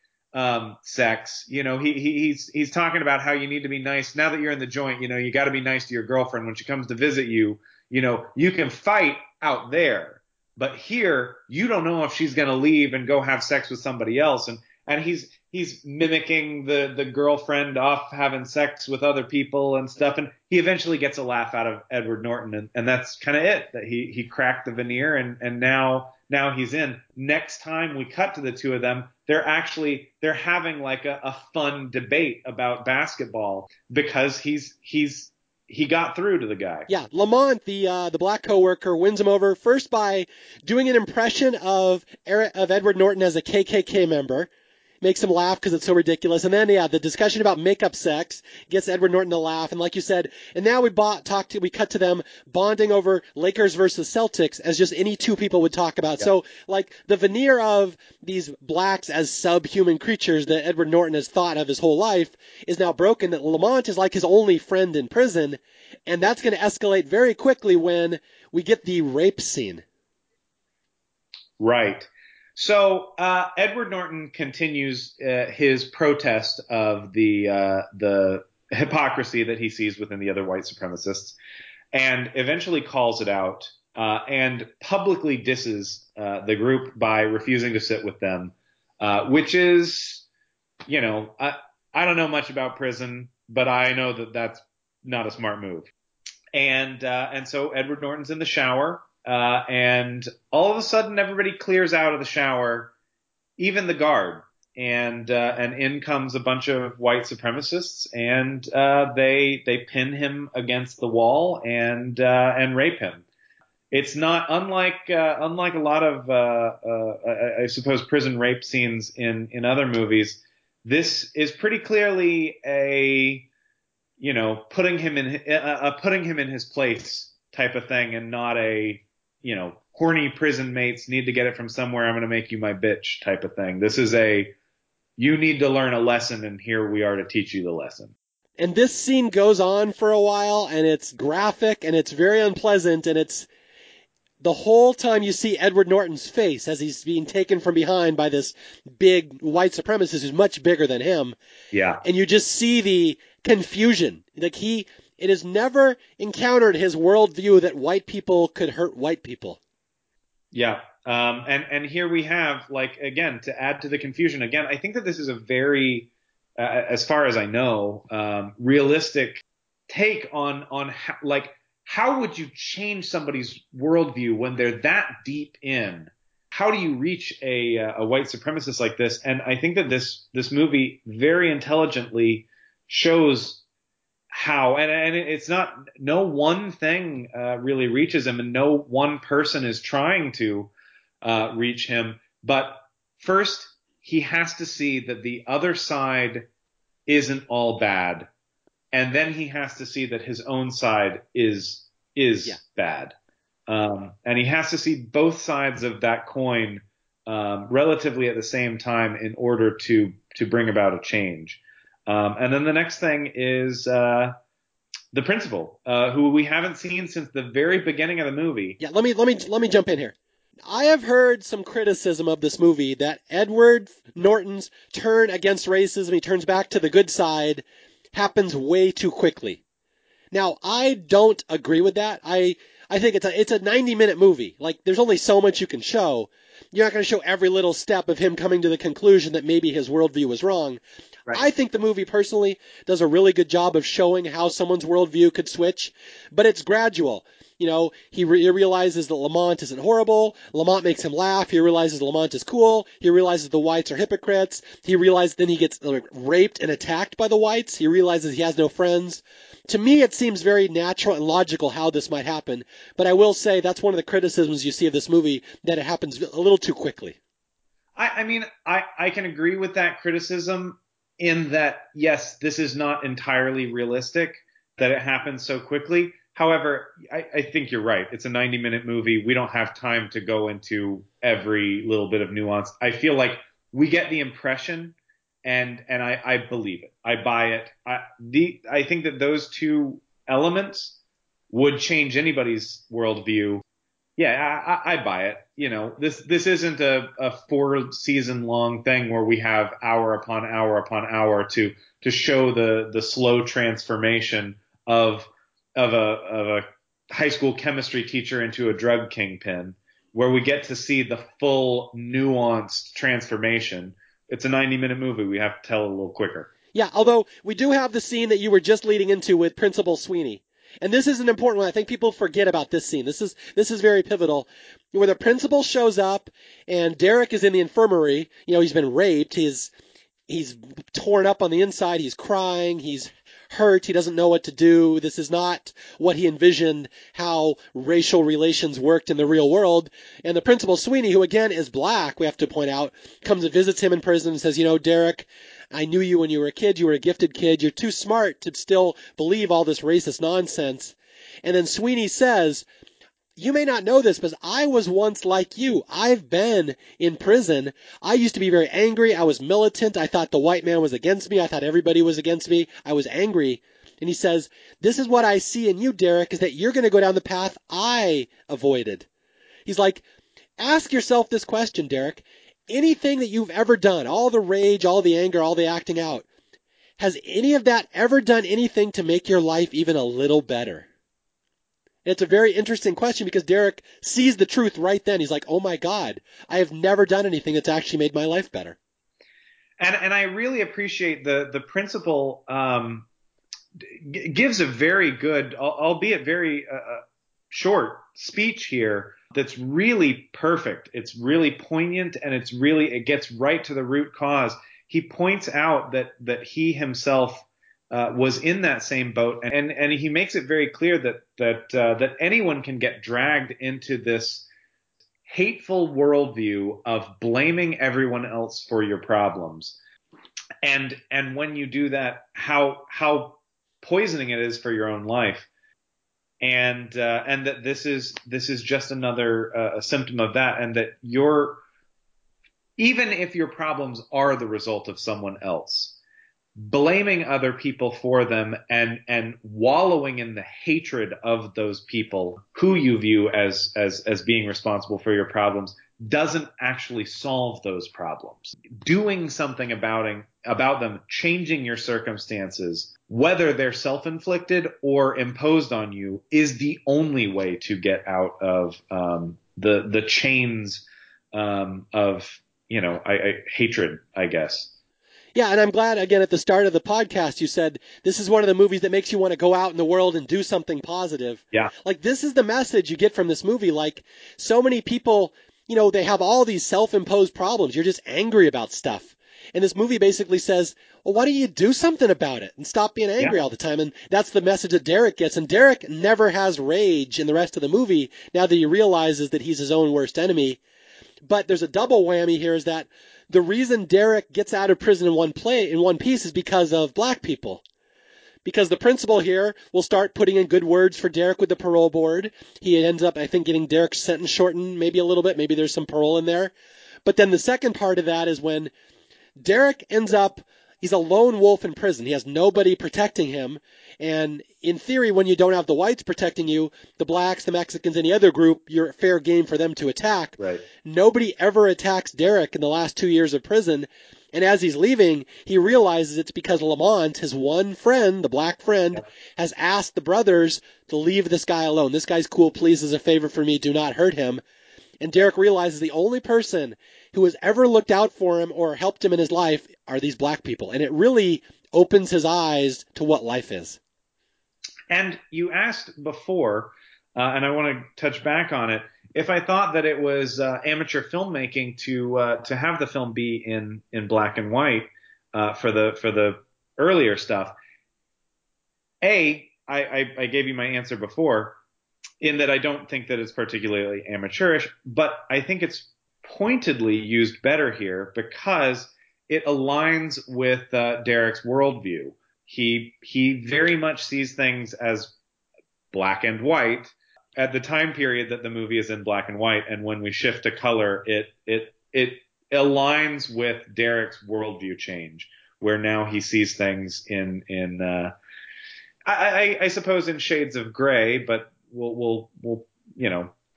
sex, you know, he's talking about how you need to be nice now that you're in the joint, you know, you got to be nice to your girlfriend when she comes to visit you. You know, you can fight out there, but here you don't know if she's going to leave and go have sex with somebody else. And he's mimicking the girlfriend off having sex with other people and stuff. And he eventually gets a laugh out of Edward Norton. And that's kind of it, that he cracked the veneer and now he's in. Next time we cut to the two of them, they're having like a fun debate about basketball because he got through to the guy. Yeah. Lamont, the black coworker, wins him over first by doing an impression of Edward Norton as a KKK member. Makes him laugh because it's so ridiculous. And then, yeah, the discussion about makeup sex gets Edward Norton to laugh. And like you said, and now we cut to them bonding over Lakers versus Celtics as just any two people would talk about. Yeah. So, like, the veneer of these blacks as subhuman creatures that Edward Norton has thought of his whole life is now broken, that Lamont is like his only friend in prison. And that's going to escalate very quickly when we get the rape scene. Right. So Edward Norton continues his protest of the hypocrisy that he sees within the other white supremacists, and eventually calls it out and publicly disses the group by refusing to sit with them, which is, you know, I don't know much about prison, but I know that that's not a smart move. And so Edward Norton's in the shower. And all of a sudden everybody clears out of the shower, even the guard, and in comes a bunch of white supremacists, and they pin him against the wall and rape him. It's not unlike a lot of I suppose prison rape scenes in other movies. This is pretty clearly a, you know, putting him in his place type of thing, and not a, you know, horny prison mates need to get it from somewhere, I'm going to make you my bitch type of thing. This is you need to learn a lesson, and here we are to teach you the lesson. And this scene goes on for a while, and it's graphic, and it's very unpleasant, and it's the whole time you see Edward Norton's face as he's being taken from behind by this big white supremacist who's much bigger than him. Yeah. And you just see the confusion. Like it has never encountered his worldview that white people could hurt white people. Yeah. And here we have, like, again, to add to the confusion, again, I think that this is a very, as far as I know, realistic take on how, like, how would you change somebody's worldview when they're that deep in? How do you reach a white supremacist like this? And I think that this movie very intelligently shows how, and it's not, no one thing really reaches him, and no one person is trying to reach him. But first, he has to see that the other side isn't all bad, and then he has to see that his own side is bad, and he has to see both sides of that coin relatively at the same time in order to bring about a change. And then the next thing is the principal, who we haven't seen since the very beginning of the movie. Yeah, let me jump in here. I have heard some criticism of this movie that Edward Norton's turn against racism, he turns back to the good side, happens way too quickly. Now, I don't agree with that. I think it's a 90-minute movie. Like, there's only so much you can show. You're not going to show every little step of him coming to the conclusion that maybe his worldview was wrong. Right. I think the movie, personally, does a really good job of showing how someone's worldview could switch, but it's gradual. You know, he realizes that Lamont isn't horrible. Lamont makes him laugh. He realizes Lamont is cool. He realizes the whites are hypocrites. He realizes then he gets raped and attacked by the whites. He realizes he has no friends. To me, it seems very natural and logical how this might happen, but I will say that's one of the criticisms you see of this movie, that it happens a little too quickly. I mean, I can agree with that criticism in that, yes, this is not entirely realistic that it happens so quickly. However, I think you're right. It's a 90-minute movie. We don't have time to go into every little bit of nuance. I feel like we get the impression, and I believe it. I buy it. I think that those two elements would change anybody's worldview. Yeah, I buy it. You know, this isn't a 4-season-long thing where we have hour upon hour upon hour to show the slow transformation of a high school chemistry teacher into a drug kingpin, where we get to see the full nuanced transformation. It's a 90-minute movie. We have to tell a little quicker. Yeah, although we do have the scene that you were just leading into with Principal Sweeney. And this is an important one. I think people forget about this scene. This is very pivotal, where the principal shows up and Derek is in the infirmary. You know, he's been raped. He's torn up on the inside. He's crying. He's hurt. He doesn't know what to do. This is not what he envisioned how racial relations worked in the real world. And the Principal Sweeney, who again is black, we have to point out, comes and visits him in prison and says, you know, Derek, I knew you when you were a kid. You were a gifted kid. You're too smart to still believe all this racist nonsense. And then Sweeney says, you may not know this, but I was once like you. I've been in prison. I used to be very angry. I was militant. I thought the white man was against me. I thought everybody was against me. I was angry. And he says, this is what I see in you, Derek, is that you're going to go down the path I avoided. He's like, ask yourself this question, Derek. Anything that you've ever done, all the rage, all the anger, all the acting out, has any of that ever done anything to make your life even a little better? It's a very interesting question because Derek sees the truth right then. He's like, oh my God, I have never done anything that's actually made my life better. And I really appreciate the principal gives a very good, albeit very short speech here that's really perfect. It's really poignant and it gets right to the root cause. He points out that he himself was in that same boat, and he makes it very clear that anyone can get dragged into this hateful worldview of blaming everyone else for your problems, and when you do that, how poisoning it is for your own life, and that this is just another symptom of that, and that even if your problems are the result of someone else, blaming other people for them and wallowing in the hatred of those people who you view as being responsible for your problems doesn't actually solve those problems. Doing something about them, changing your circumstances, whether they're self-inflicted or imposed on you, is the only way to get out of the chains of, you know, hatred, I guess. Yeah, and I'm glad, again, at the start of the podcast, you said this is one of the movies that makes you want to go out in the world and do something positive. Yeah. Like, this is the message you get from this movie. Like, so many people, you know, they have all these self-imposed problems. You're just angry about stuff. And this movie basically says, well, why don't you do something about it and stop being angry all the time? And that's the message that Derek gets. And Derek never has rage in the rest of the movie now that he realizes that he's his own worst enemy. But there's a double whammy here, is that the reason Derek gets out of prison in one piece is because of black people. Because the principal here will start putting in good words for Derek with the parole board. He ends up, I think, getting Derek's sentence shortened maybe a little bit. Maybe there's some parole in there. But then the second part of that is when Derek ends up, He's a lone wolf in prison. He has nobody protecting him. And in theory, when you don't have the whites protecting you, the blacks, the Mexicans, any other group, you're fair game for them to attack. Right. Nobody ever attacks Derek in the last 2 years of prison. And as he's leaving, he realizes it's because Lamont, his one friend, the black friend, has asked the brothers to leave this guy alone. This guy's cool. Please, as a favor for me, do not hurt him. And Derek realizes the only person who has ever looked out for him or helped him in his life are these black people. And it really opens his eyes to what life is. And you asked before, and I want to touch back on it, if I thought that it was amateur filmmaking to have the film be in black and white for the earlier stuff. I gave you my answer before in that I don't think that it's particularly amateurish, but I think it's pointedly used better here because it aligns with Derek's worldview. He very much sees things as black and white. At the time period that the movie is in black and white, and when we shift to color, it aligns with Derek's worldview change, where now he sees things in I suppose in shades of gray, but we'll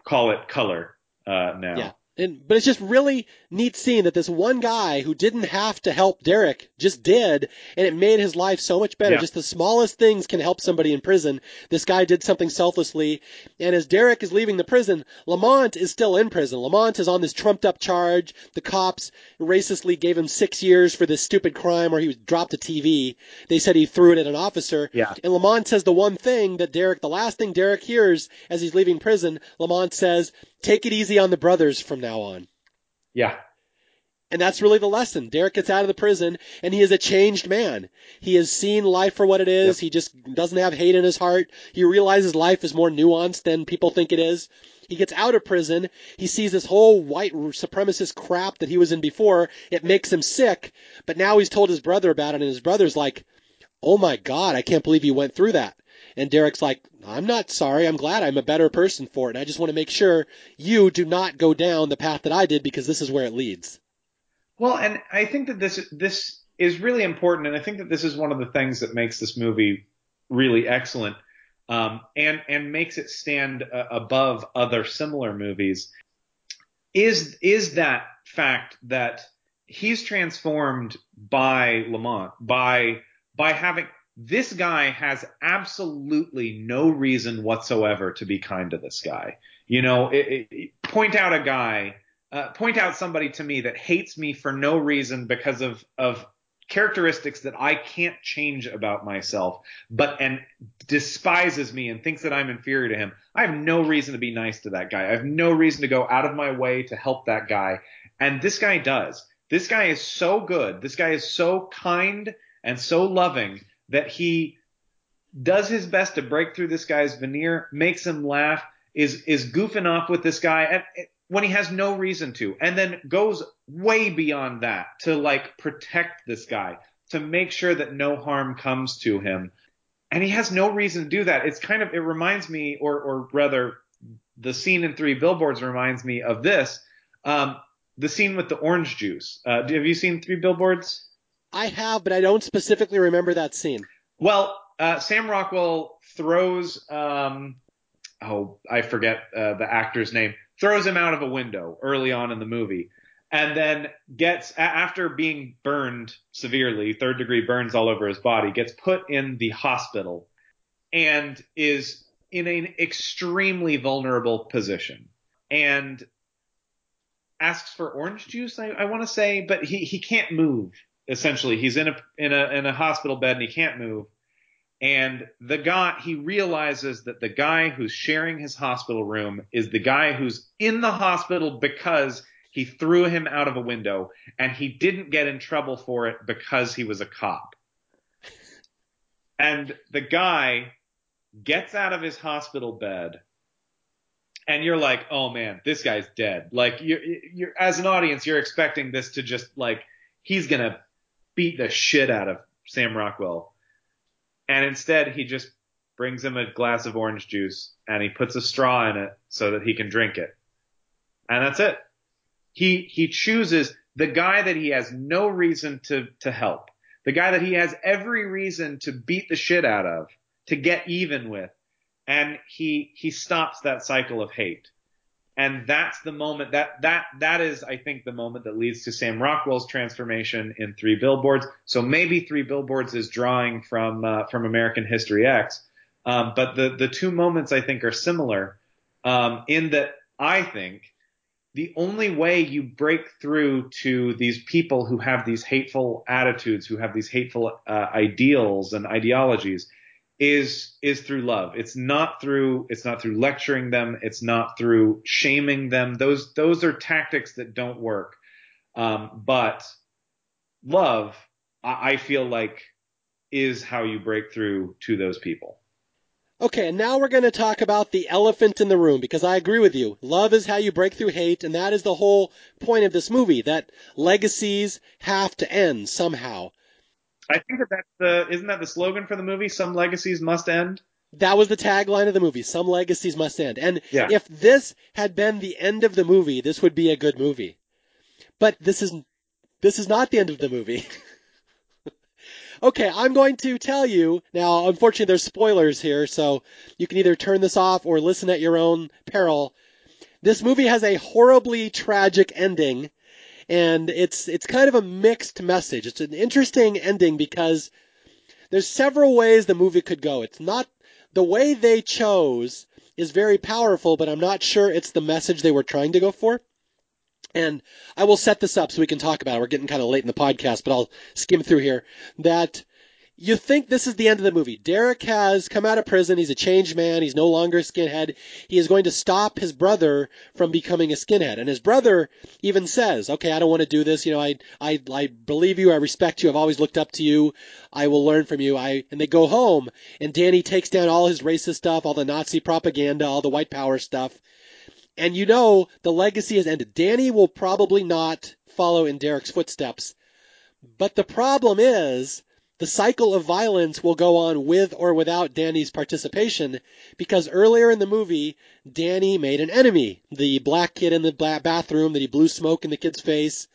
call it color now. Yeah, but it's just really neat seeing that this one guy who didn't have to help Derek just did, and it made his life so much better. Yeah. Just the smallest things can help somebody in prison. This guy did something selflessly, and as Derek is leaving the prison, Lamont is still in prison. Lamont is on this trumped-up charge. The cops racistly gave him 6 years for this stupid crime where he dropped a TV. They said he threw it at an officer. Yeah. And Lamont says the one thing that the last thing Derek hears as he's leaving prison, Lamont says, "Take it easy on the brothers from now on." Yeah. And that's really the lesson. Derek gets out of the prison, and he is a changed man. He has seen life for what it is. Yep. He just doesn't have hate in his heart. He realizes life is more nuanced than people think it is. He gets out of prison. He sees this whole white supremacist crap that he was in before. It makes him sick, but now he's told his brother about it, and his brother's like, "Oh my God, I can't believe you went through that." And Derek's like, "I'm not sorry. I'm glad I'm a better person for it. And I just want to make sure you do not go down the path that I did, because this is where it leads." Well, and I think that this is really important. And I think that this is one of the things that makes this movie really excellent and makes it stand above other similar movies is that fact that he's transformed by Lamont, by having – this guy has absolutely no reason whatsoever to be kind to this guy. Point out somebody to me that hates me for no reason because of characteristics that I can't change about myself, and despises me and thinks that I'm inferior to him. I have no reason to be nice to that guy. I have no reason to go out of my way to help that guy. And this guy does. This guy is so good. This guy is so kind and so loving that he does his best to break through this guy's veneer, makes him laugh, is goofing off with this guy when he has no reason to, and then goes way beyond that to protect this guy, to make sure that no harm comes to him. And he has no reason to do that. It's kind of, it reminds me, or rather the scene in Three Billboards reminds me of this, the scene with the orange juice. Have you seen Three Billboards? I have, but I don't specifically remember that scene. Well, Sam Rockwell throws I forget the actor's name, throws him out of a window early on in the movie, and then gets, after being burned severely, third-degree burns all over his body, gets put in the hospital and is in an extremely vulnerable position. And asks for orange juice, I want to say, but he can't move. Essentially, he's in a hospital bed and he can't move. And he realizes that the guy who's sharing his hospital room is the guy who's in the hospital because he threw him out of a window, and he didn't get in trouble for it because he was a cop. And the guy gets out of his hospital bed, and you're like, "Oh man, this guy's dead." You're as an audience, you're expecting this to just he's gonna beat the shit out of Sam Rockwell. And instead, he just brings him a glass of orange juice, and he puts a straw in it so that he can drink it. And that's it. He chooses the guy that he has no reason to help, The guy that he has every reason to beat the shit out of, to get even with. And he stops that cycle of hate. And that's the moment that is, I think, the moment that leads to Sam Rockwell's transformation in Three Billboards. So maybe Three Billboards is drawing from American History X. But the two moments I think are similar, in that I think the only way you break through to these people who have these hateful attitudes, who have these hateful ideals and ideologies, is through love. It's not through lecturing them. It's not through shaming them. Those are tactics that don't work. But love, I feel like, is how you break through to those people. Okay, and now we're going to talk about the elephant in the room, because I agree with you. Love is how you break through hate, and that is the whole point of this movie, that legacies have to end somehow. I think isn't that the slogan for the movie, Some Legacies Must End? That was the tagline of the movie, Some Legacies Must End. And if this had been the end of the movie, this would be a good movie. But this is not the end of the movie. Okay, I'm going to tell you now. Unfortunately, there's spoilers here, so you can either turn this off or listen at your own peril. This movie has a horribly tragic ending, and it's kind of a mixed message. It's an interesting ending because there's several ways the movie could go. It's not the way they chose is very powerful, but I'm not sure it's the message they were trying to go for. And I will set this up so we can talk about it. We're getting kind of late in the podcast, but I'll skim through here. That you think this is the end of the movie. Derek has come out of prison. He's a changed man. He's no longer a skinhead. He is going to stop his brother from becoming a skinhead. And his brother even says, okay, I don't want to do this. You know, I believe you. I respect you. I've always looked up to you. I will learn from you. And they go home, and Danny takes down all his racist stuff, all the Nazi propaganda, all the white power stuff. And you know the legacy has ended. Danny will probably not follow in Derek's footsteps. But the problem is the cycle of violence will go on with or without Danny's participation, because earlier in the movie, Danny made an enemy. The black kid in the bathroom that he blew smoke in the kid's face.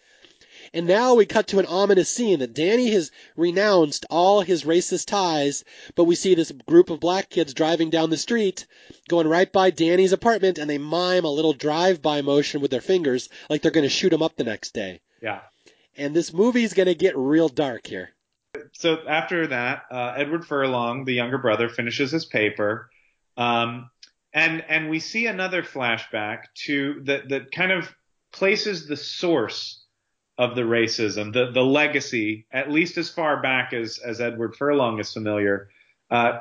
And now we cut to an ominous scene that Danny has renounced all his racist ties, but we see this group of black kids driving down the street, going right by Danny's apartment, and they mime a little drive-by motion with their fingers, like they're going to shoot him up the next day. Yeah. And this movie's going to get real dark here. So after that, Edward Furlong, the younger brother, finishes his paper, and we see another flashback to that kind of places the source of the racism, the legacy, at least as far back as Edward Furlong is familiar,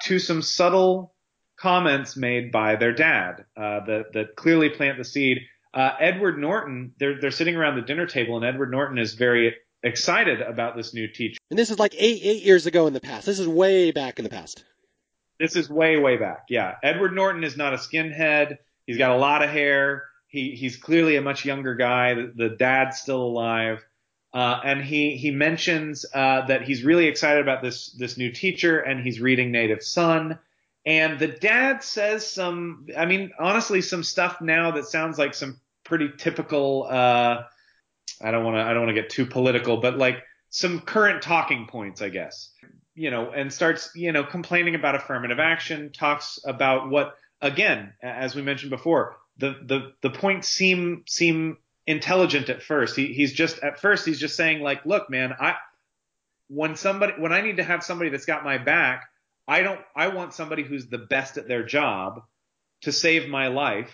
to some subtle comments made by their dad that clearly plant the seed. Edward Norton, they're sitting around the dinner table, and Edward Norton is very excited about this new teacher. And this is like eight years ago in the past. This is way back in the past. This is way, way back, yeah. Edward Norton is not a skinhead. He's got a lot of hair. He's clearly a much younger guy. The dad's still alive. And he mentions that he's really excited about this new teacher, and he's reading Native Son. And the dad says some stuff now that sounds like some pretty typical, I don't want to get too political, but like some current talking points, I guess. You know, and starts, you know, complaining about affirmative action, talks about what, again, as we mentioned before, The points seem intelligent at first. He's just saying, like, look, man, when I need to have somebody that's got my back, I want somebody who's the best at their job to save my life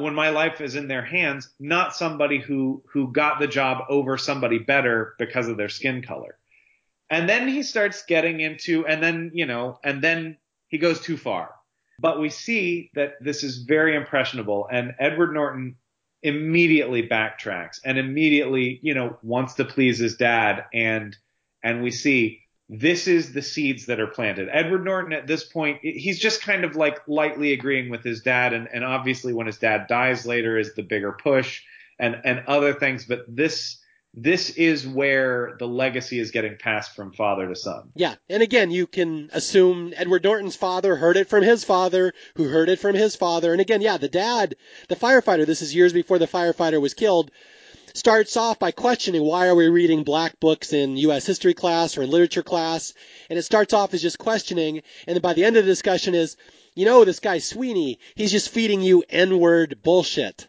when my life is in their hands, not somebody who got the job over somebody better because of their skin color. And then he starts getting into, and then he goes too far. But we see that this is very impressionable, and Edward Norton immediately backtracks and immediately, you know, wants to please his dad, and we see this is the seeds that are planted. Edward Norton at this point, he's just kind of like lightly agreeing with his dad, and obviously when his dad dies later is the bigger push and other things, but this is where the legacy is getting passed from father to son. Yeah. And again, you can assume Edward Norton's father heard it from his father, who heard it from his father. And again, yeah, the dad, the firefighter, this is years before the firefighter was killed. starts off by questioning, why are we reading black books in U.S. history class or in literature class? And it starts off as just questioning. And then by the end of the discussion is, you know, this guy Sweeney, he's just feeding you N-word bullshit.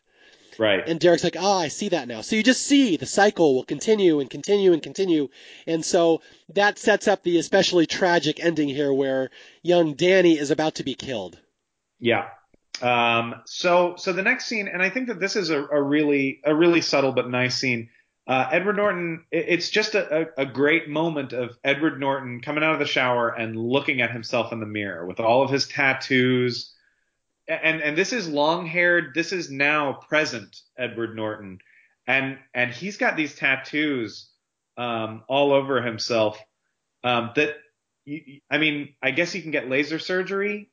Right. And Derek's like, ah, oh, I see that now. So you just see the cycle will continue and continue and continue. And so that sets up the especially tragic ending here where young Danny is about to be killed. Yeah. So the next scene, and I think that this is a really subtle but nice scene. Edward Norton, it's just a great moment of Edward Norton coming out of the shower and looking at himself in the mirror with all of his tattoos. And this is long-haired, this is now present Edward Norton. And he's got these tattoos all over himself that, I mean, I guess you can get laser surgery,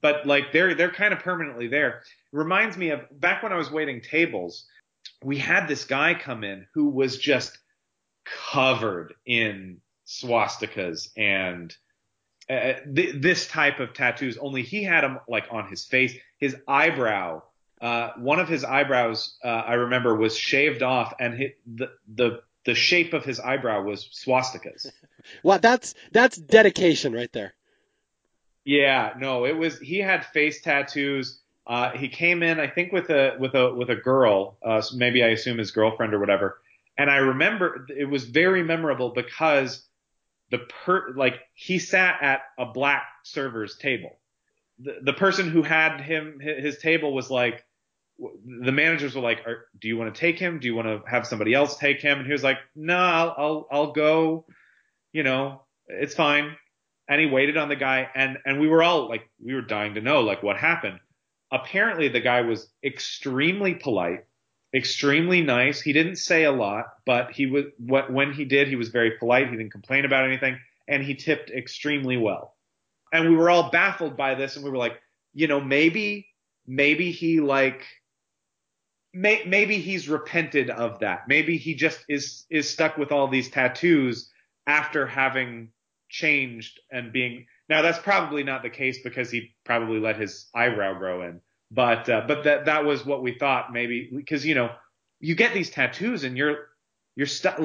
but like they're kind of permanently there. Reminds me of back when I was waiting tables, we had this guy come in who was just covered in swastikas and this type of tattoos. Only he had them like on his face, his eyebrow. One of his eyebrows, I remember, was shaved off, and the shape of his eyebrow was swastikas. Wow, that's dedication right there. Yeah, no, it was. He had face tattoos. He came in, I think, with a girl, maybe I assume his girlfriend or whatever. And I remember it was very memorable because he sat at a black server's table. The person who had his table was like, the managers were like, do you want to take him? Do you want to have somebody else take him? And he was like, no, I'll go, you know, it's fine. And he waited on the guy, and we were all like, we were dying to know like what happened. Apparently the guy was extremely polite, extremely nice. He didn't say a lot, but when he did, he was very polite. He didn't complain about anything, and he tipped extremely well. And we were all baffled by this, and we were like, you know, maybe he like, maybe he's repented of that. Maybe he just is stuck with all these tattoos after having changed and being. Now that's probably not the case because he probably let his eyebrow grow in. But that was what we thought, maybe, because, you know, you get these tattoos and you're stuck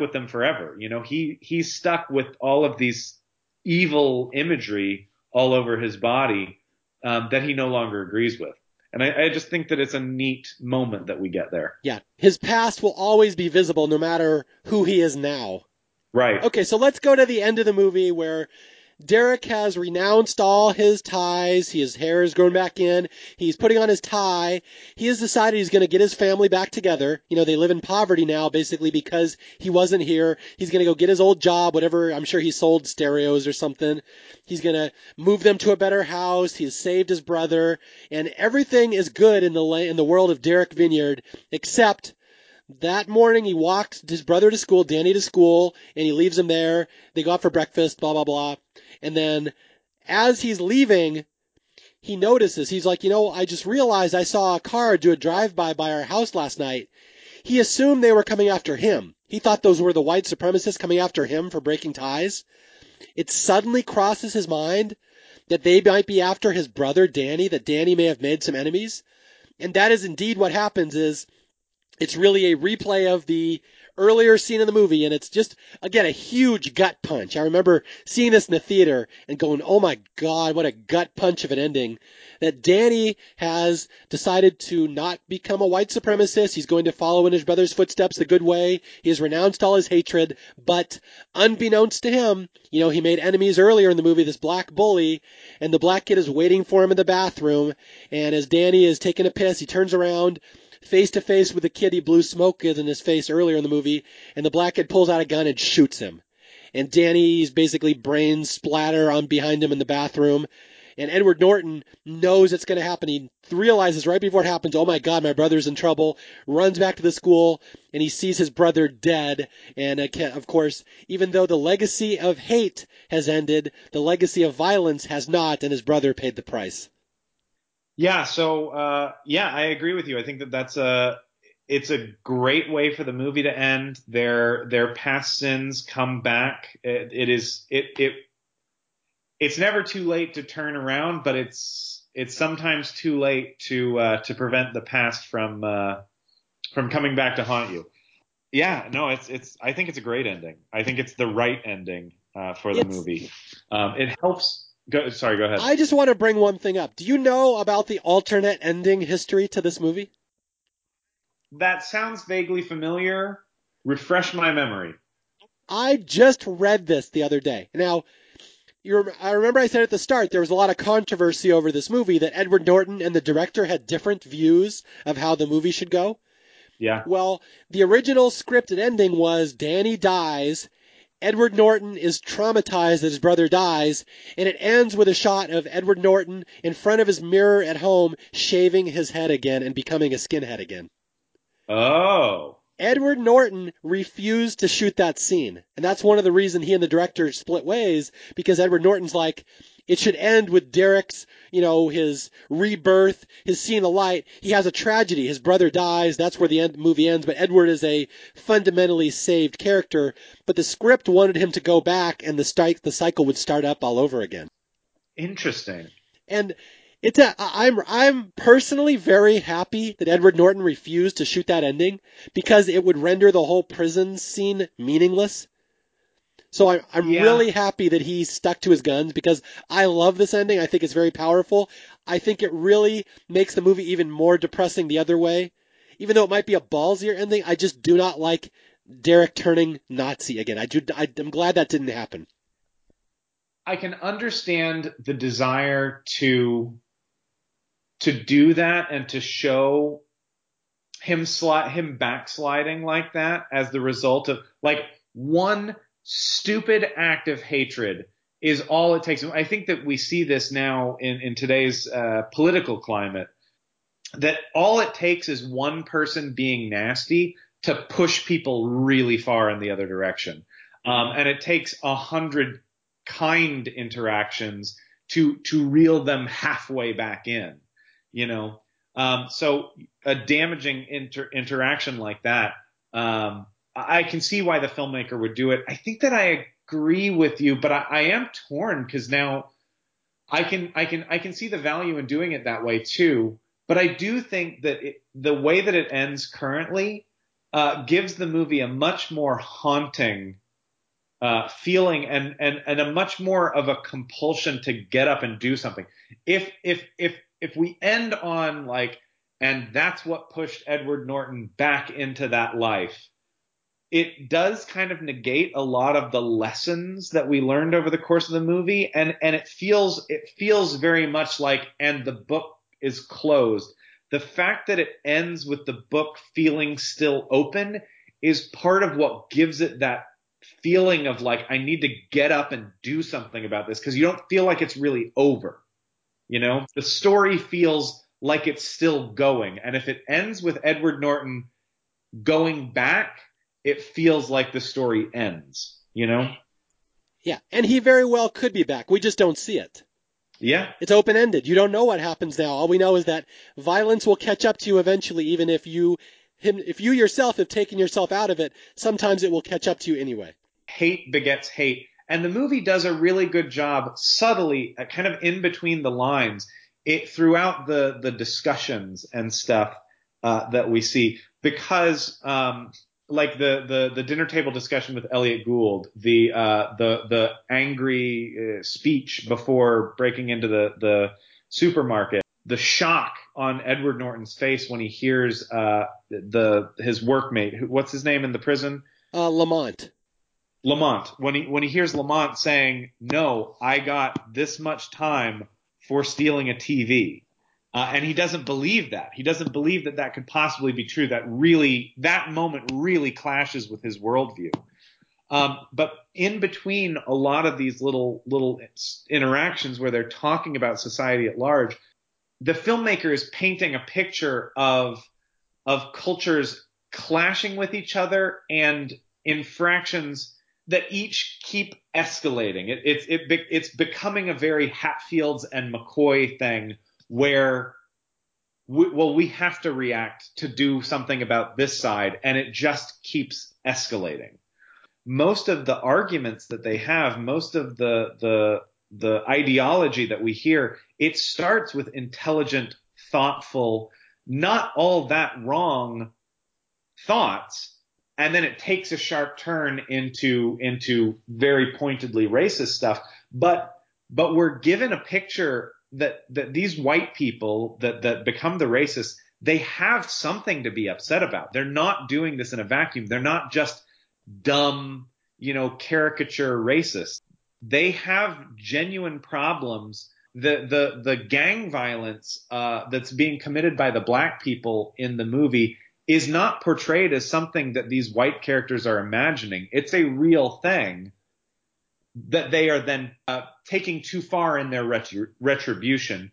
with them forever. You know, he's stuck with all of these evil imagery all over his body that he no longer agrees with. And I just think that it's a neat moment that we get there. Yeah. His past will always be visible no matter who he is now. Right. Okay. So let's go to the end of the movie where Derek has renounced all his ties. His hair is grown back in. He's putting on his tie. He has decided he's going to get his family back together. You know, they live in poverty now, basically, because he wasn't here. He's going to go get his old job, whatever. I'm sure he sold stereos or something. He's going to move them to a better house. He's saved his brother. And everything is good in the world of Derek Vinyard, except that morning he walks his brother to school, Danny to school, and he leaves him there. They go out for breakfast, blah, blah, blah. And then as he's leaving, he notices. He's like, you know, I just realized I saw a car do a drive-by by our house last night. He assumed they were coming after him. He thought those were the white supremacists coming after him for breaking ties. It suddenly crosses his mind that they might be after his brother, Danny, that Danny may have made some enemies. And that is indeed what happens is, it's really a replay of the earlier scene in the movie, and it's just, again, a huge gut punch. I remember seeing this in the theater and going, oh my God, what a gut punch of an ending, that Danny has decided to not become a white supremacist. He's going to follow in his brother's footsteps the good way. He has renounced all his hatred, but unbeknownst to him, you know, he made enemies earlier in the movie, this black bully, and the black kid is waiting for him in the bathroom, and as Danny is taking a piss, he turns around, face-to-face with the kid he blew smoke in his face earlier in the movie, and the black kid pulls out a gun and shoots him. And Danny's basically brains splatter on behind him in the bathroom, and Edward Norton knows it's going to happen. He realizes right before it happens, oh my God, my brother's in trouble, runs back to the school, and he sees his brother dead. And of course, even though the legacy of hate has ended, the legacy of violence has not, and his brother paid the price. Yeah. So, I agree with you. I think that it's a great way for the movie to end. Their past sins come back. It's never too late to turn around, but it's sometimes too late to prevent the past from, from coming back to haunt you. Yeah, no, it's. I think it's a great ending. I think it's the right ending for the movie. It helps. Sorry, go ahead. I just want to bring one thing up. Do you know about the alternate ending history to this movie? That sounds vaguely familiar. Refresh my memory. I just read this the other day. Now, I remember I said at the start there was a lot of controversy over this movie that Edward Norton and the director had different views of how the movie should go. Yeah. Well, the original scripted ending was Danny dies, Edward Norton is traumatized that his brother dies, and it ends with a shot of Edward Norton in front of his mirror at home shaving his head again and becoming a skinhead again. Oh. Edward Norton refused to shoot that scene, and that's one of the reasons he and the director split ways, because Edward Norton's like, it should end with Derek's, his rebirth, his seeing the light. He has a tragedy. His brother dies. That's where the movie ends. But Edward is a fundamentally saved character. But the script wanted him to go back, and the cycle would start up all over again. Interesting. And I'm personally very happy that Edward Norton refused to shoot that ending, because it would render the whole prison scene meaningless. So I'm really happy that he stuck to his guns, because I love this ending. I think it's very powerful. I think it really makes the movie even more depressing the other way. Even though it might be a ballsier ending, I just do not like Derek turning Nazi again. I'm glad that didn't happen. I can understand the desire to do that and to show him backsliding like that as the result of one stupid act of hatred is all it takes. I think that we see this now in today's political climate, that all it takes is one person being nasty to push people really far in the other direction. And it takes 100 kind interactions to reel them halfway back in, So a damaging interaction like that, I can see why the filmmaker would do it. I think that I agree with you, but I am torn, because now I can see the value in doing it that way too. But I do think that the way that it ends currently gives the movie a much more haunting feeling and a much more of a compulsion to get up and do something. If we end on and that's what pushed Edward Norton back into that life, it does kind of negate a lot of the lessons that we learned over the course of the movie. And it feels very much and the book is closed. The fact that it ends with the book feeling still open is part of what gives it that feeling of I need to get up and do something about this. 'Cause you don't feel like it's really over. The story feels like it's still going. And if it ends with Edward Norton going back, it feels like the story ends, Yeah, and he very well could be back. We just don't see it. Yeah. It's open-ended. You don't know what happens now. All we know is that violence will catch up to you eventually, even if you yourself have taken yourself out of it. Sometimes it will catch up to you anyway. Hate begets hate. And the movie does a really good job subtly, kind of in between the lines, throughout the discussions and stuff that we see. Because the dinner table discussion with Elliot Gould, the angry speech before breaking into the supermarket, the shock on Edward Norton's face when he hears his workmate, what's his name in the prison? Lamont. When he hears Lamont saying, "No, I got this much time for stealing a TV." And he doesn't believe that. He doesn't believe that that could possibly be true. That moment really clashes with his worldview. But in between a lot of these little interactions where they're talking about society at large, the filmmaker is painting a picture of cultures clashing with each other and infractions that each keep escalating. It's becoming a very Hatfields and McCoy thing, where we have to react to do something about this side, and it just keeps escalating. Most of the arguments that they have, most of the ideology that we hear, it starts with intelligent, thoughtful, not all that wrong thoughts, and then it takes a sharp turn into very pointedly racist stuff. But we're given a picture that these white people that become the racists, they have something to be upset about. They're not doing this in a vacuum. They're not just dumb, caricature racists. They have genuine problems. The gang violence that's being committed by the black people in the movie is not portrayed as something that these white characters are imagining. It's a real thing that they are then taking too far in their retribution.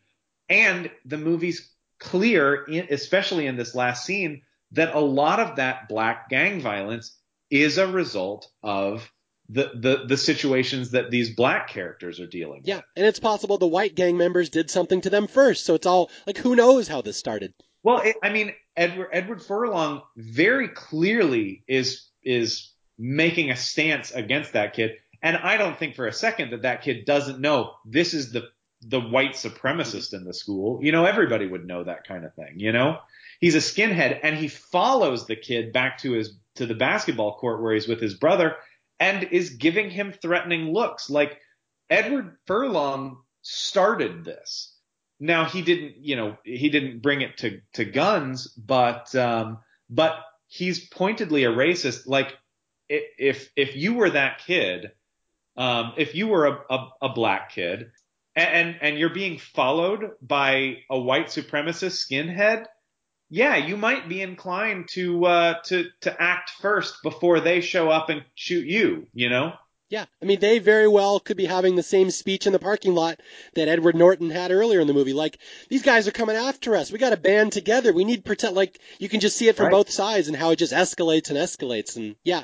And the movie's clear, especially in this last scene, that a lot of that black gang violence is a result of the situations that these black characters are dealing with. Yeah, and it's possible the white gang members did something to them first. So it's all like, who knows how this started? Well, Edward Furlong very clearly is making a stance against that kid. And I don't think for a second that kid doesn't know this is the white supremacist in the school. Everybody would know that kind of thing. He's a skinhead, and he follows the kid back to the basketball court where he's with his brother and is giving him threatening looks. Like, Edward Furlong started this. Now, he didn't bring it to guns, but he's pointedly a racist. Like, if you were that kid, if you were a black kid and you're being followed by a white supremacist skinhead, yeah, you might be inclined to act first before they show up and shoot you, Yeah, they very well could be having the same speech in the parking lot that Edward Norton had earlier in the movie. Like, these guys are coming after us. We got to band together. We need protect. Like, you can just see it from both sides and how it just escalates and escalates. And yeah.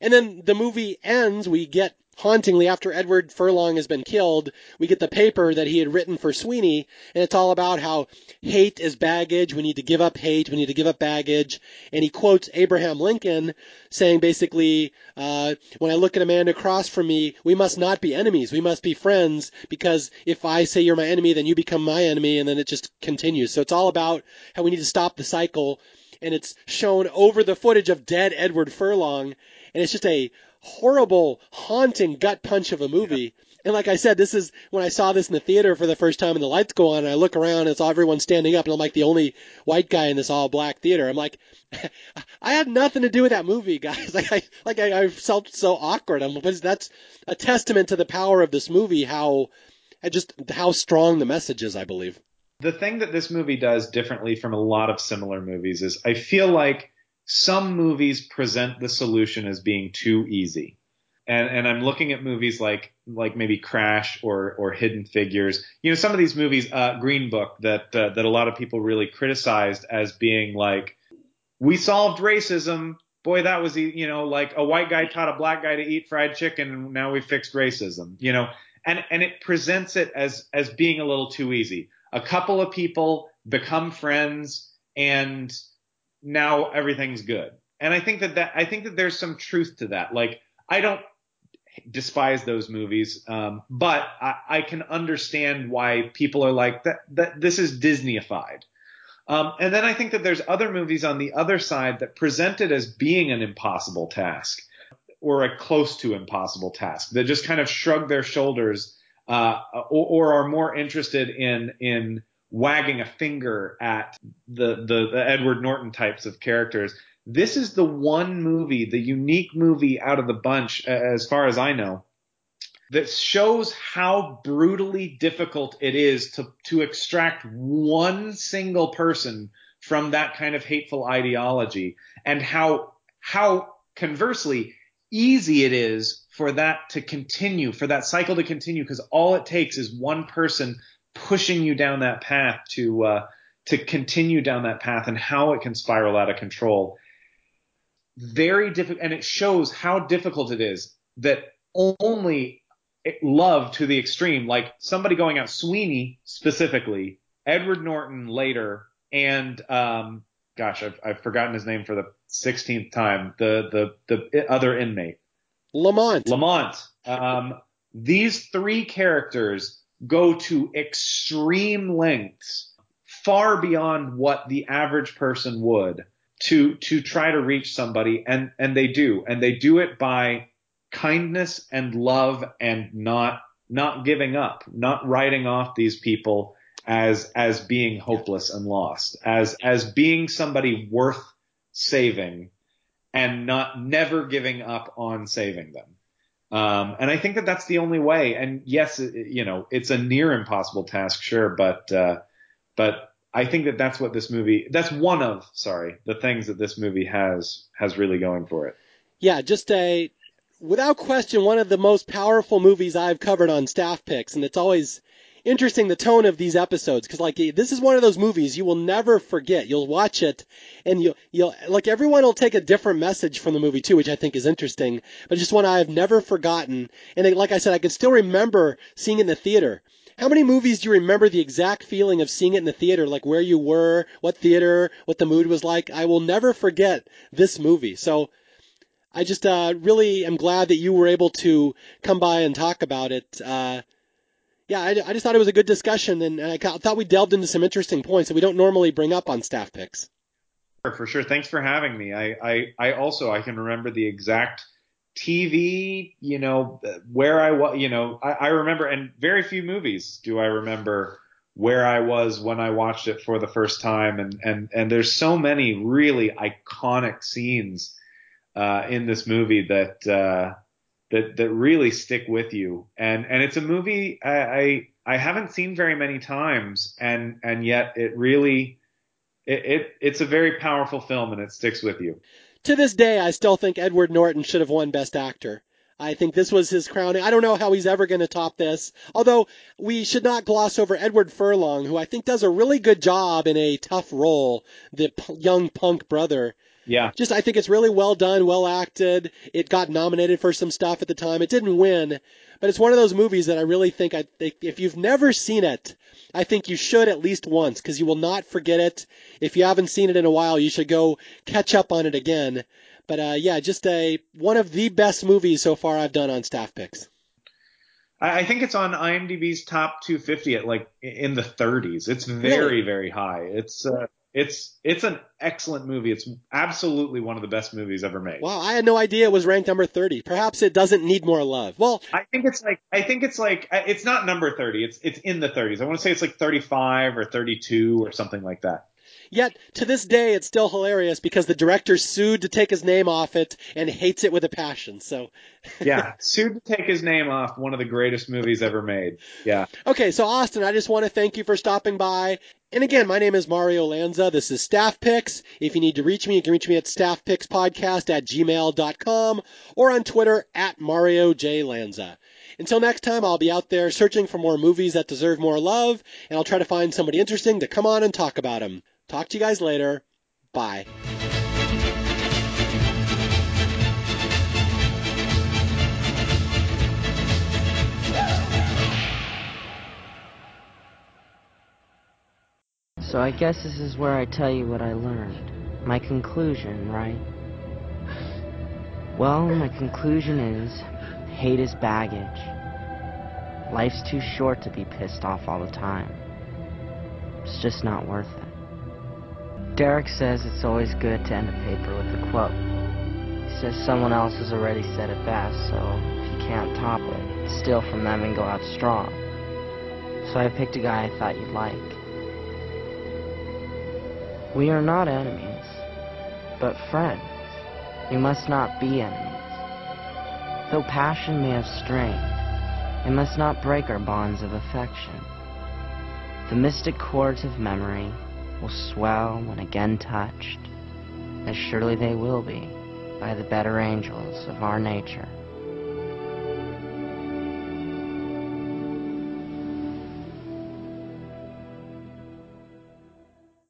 And then the movie ends. We get, hauntingly, after Edward Furlong has been killed, we get the paper that he had written for Sweeney. And it's all about how hate is baggage. We need to give up hate. We need to give up baggage. And he quotes Abraham Lincoln saying, basically, when I look at a man across from me, we must not be enemies. We must be friends, because if I say you're my enemy, then you become my enemy. And then it just continues. So it's all about how we need to stop the cycle. And it's shown over the footage of dead Edward Furlong. And it's just a horrible, haunting gut punch of a movie. Yeah. And like I said, this is when I saw this in the theater for the first time and the lights go on and I look around and it's everyone standing up and I'm like the only white guy in this all black theater. I'm like, I had nothing to do with that movie, guys. I felt so awkward. But that's a testament to the power of this movie, how strong the message is, I believe. The thing that this movie does differently from a lot of similar movies is I feel like some movies present the solution as being too easy. And I'm looking at movies like maybe Crash or Hidden Figures. Some of these movies, Green Book, that a lot of people really criticized as being like, we solved racism. Boy, that was, like a white guy taught a black guy to eat fried chicken and now we fixed racism, And it presents it as being a little too easy. A couple of people become friends and now everything's good. And I think that there's some truth to that. Like, I don't despise those movies, but I can understand why people are like that this is Disneyified. And then I think that there's other movies on the other side that present it as being an impossible task or a close to impossible task that just kind of shrug their shoulders, or are more interested in wagging a finger at the Edward Norton types of characters. This is the one movie, the unique movie out of the bunch, as far as I know, that shows how brutally difficult it is to extract one single person from that kind of hateful ideology, and how conversely easy it is for that to continue, for that cycle to continue, because all it takes is one person pushing you down that path to continue down that path, and how it can spiral out of control. Very difficult. And it shows how difficult it is that only love to the extreme, like somebody going out, Sweeney specifically, Edward Norton later, and I've forgotten his name for the 16th time. The other inmate. Lamont. These three characters go to extreme lengths, far beyond what the average person would, to try to reach somebody, and they do. And they do it by kindness and love and not giving up, not writing off these people as being hopeless and lost, as being somebody worth saving, and never giving up on saving them. And I think that that's the only way. And yes, it's a near impossible task, sure, but I think that that's what this movie, that's one of, the things that this movie has really going for it. Yeah, just without question, one of the most powerful movies I've covered on Staff Picks, and it's always interesting the tone of these episodes, because this is one of those movies you will never forget. You'll watch it, and you'll like, everyone will take a different message from the movie too, which I think is interesting. But just one I have never forgotten, and like I said, I can still remember seeing it in the theater. How many movies do you remember the exact feeling of seeing it in the theater, like where you were, what theater, what the mood was like? I will never forget this movie. So I just really am glad that you were able to come by and talk about it. Yeah, I just thought it was a good discussion, and I thought we delved into some interesting points that we don't normally bring up on Staff Picks. For sure. Thanks for having me. I also can remember the exact TV, where I was, I remember, and very few movies do I remember where I was when I watched it for the first time. And there's so many really iconic scenes in this movie that really stick with you. And it's a movie I haven't seen very many times, and yet it really, it's a very powerful film, and it sticks with you. To this day, I still think Edward Norton should have won Best Actor. I think this was his crowning. I don't know how he's ever going to top this, although we should not gloss over Edward Furlong, who I think does a really good job in a tough role, the young punk brother. Yeah. Just, I think it's really well done, well acted. It got nominated for some stuff at the time. It didn't win, but it's one of those movies that I really think, if you've never seen it, I think you should at least once, because you will not forget it. If you haven't seen it in a while, you should go catch up on it again. But yeah, just one of the best movies so far I've done on Staff Picks. I think it's on IMDb's top 250 at in the 30s. It's very, very high. It's an excellent movie. It's absolutely one of the best movies ever made. Wow, I had no idea it was ranked number 30. Perhaps it doesn't need more love. Well, I think it's it's not number 30. It's in the 30s. I want to say it's 35 or 32 or something like that. Yet, to this day, it's still hilarious because the director sued to take his name off it and hates it with a passion. So, yeah, sued to take his name off one of the greatest movies ever made. Yeah. Okay, so Austin, I just want to thank you for stopping by. And again, my name is Mario Lanza. This is Staff Picks. If you need to reach me, you can reach me at staffpickspodcast@gmail.com or on Twitter @MarioJLanza. Until next time, I'll be out there searching for more movies that deserve more love, and I'll try to find somebody interesting to come on and talk about them. Talk to you guys later. Bye. So I guess this is where I tell you what I learned. My conclusion, right? Well, my conclusion is, hate is baggage. Life's too short to be pissed off all the time. It's just not worth it. Derek says it's always good to end a paper with a quote. He says someone else has already said it best, so if you can't top it, steal from them and go out strong. So I picked a guy I thought you'd like. We are not enemies, but friends. We must not be enemies. Though passion may have strained, it must not break our bonds of affection. The mystic chords of memory will swell when again touched, as surely they will be by the better angels of our nature.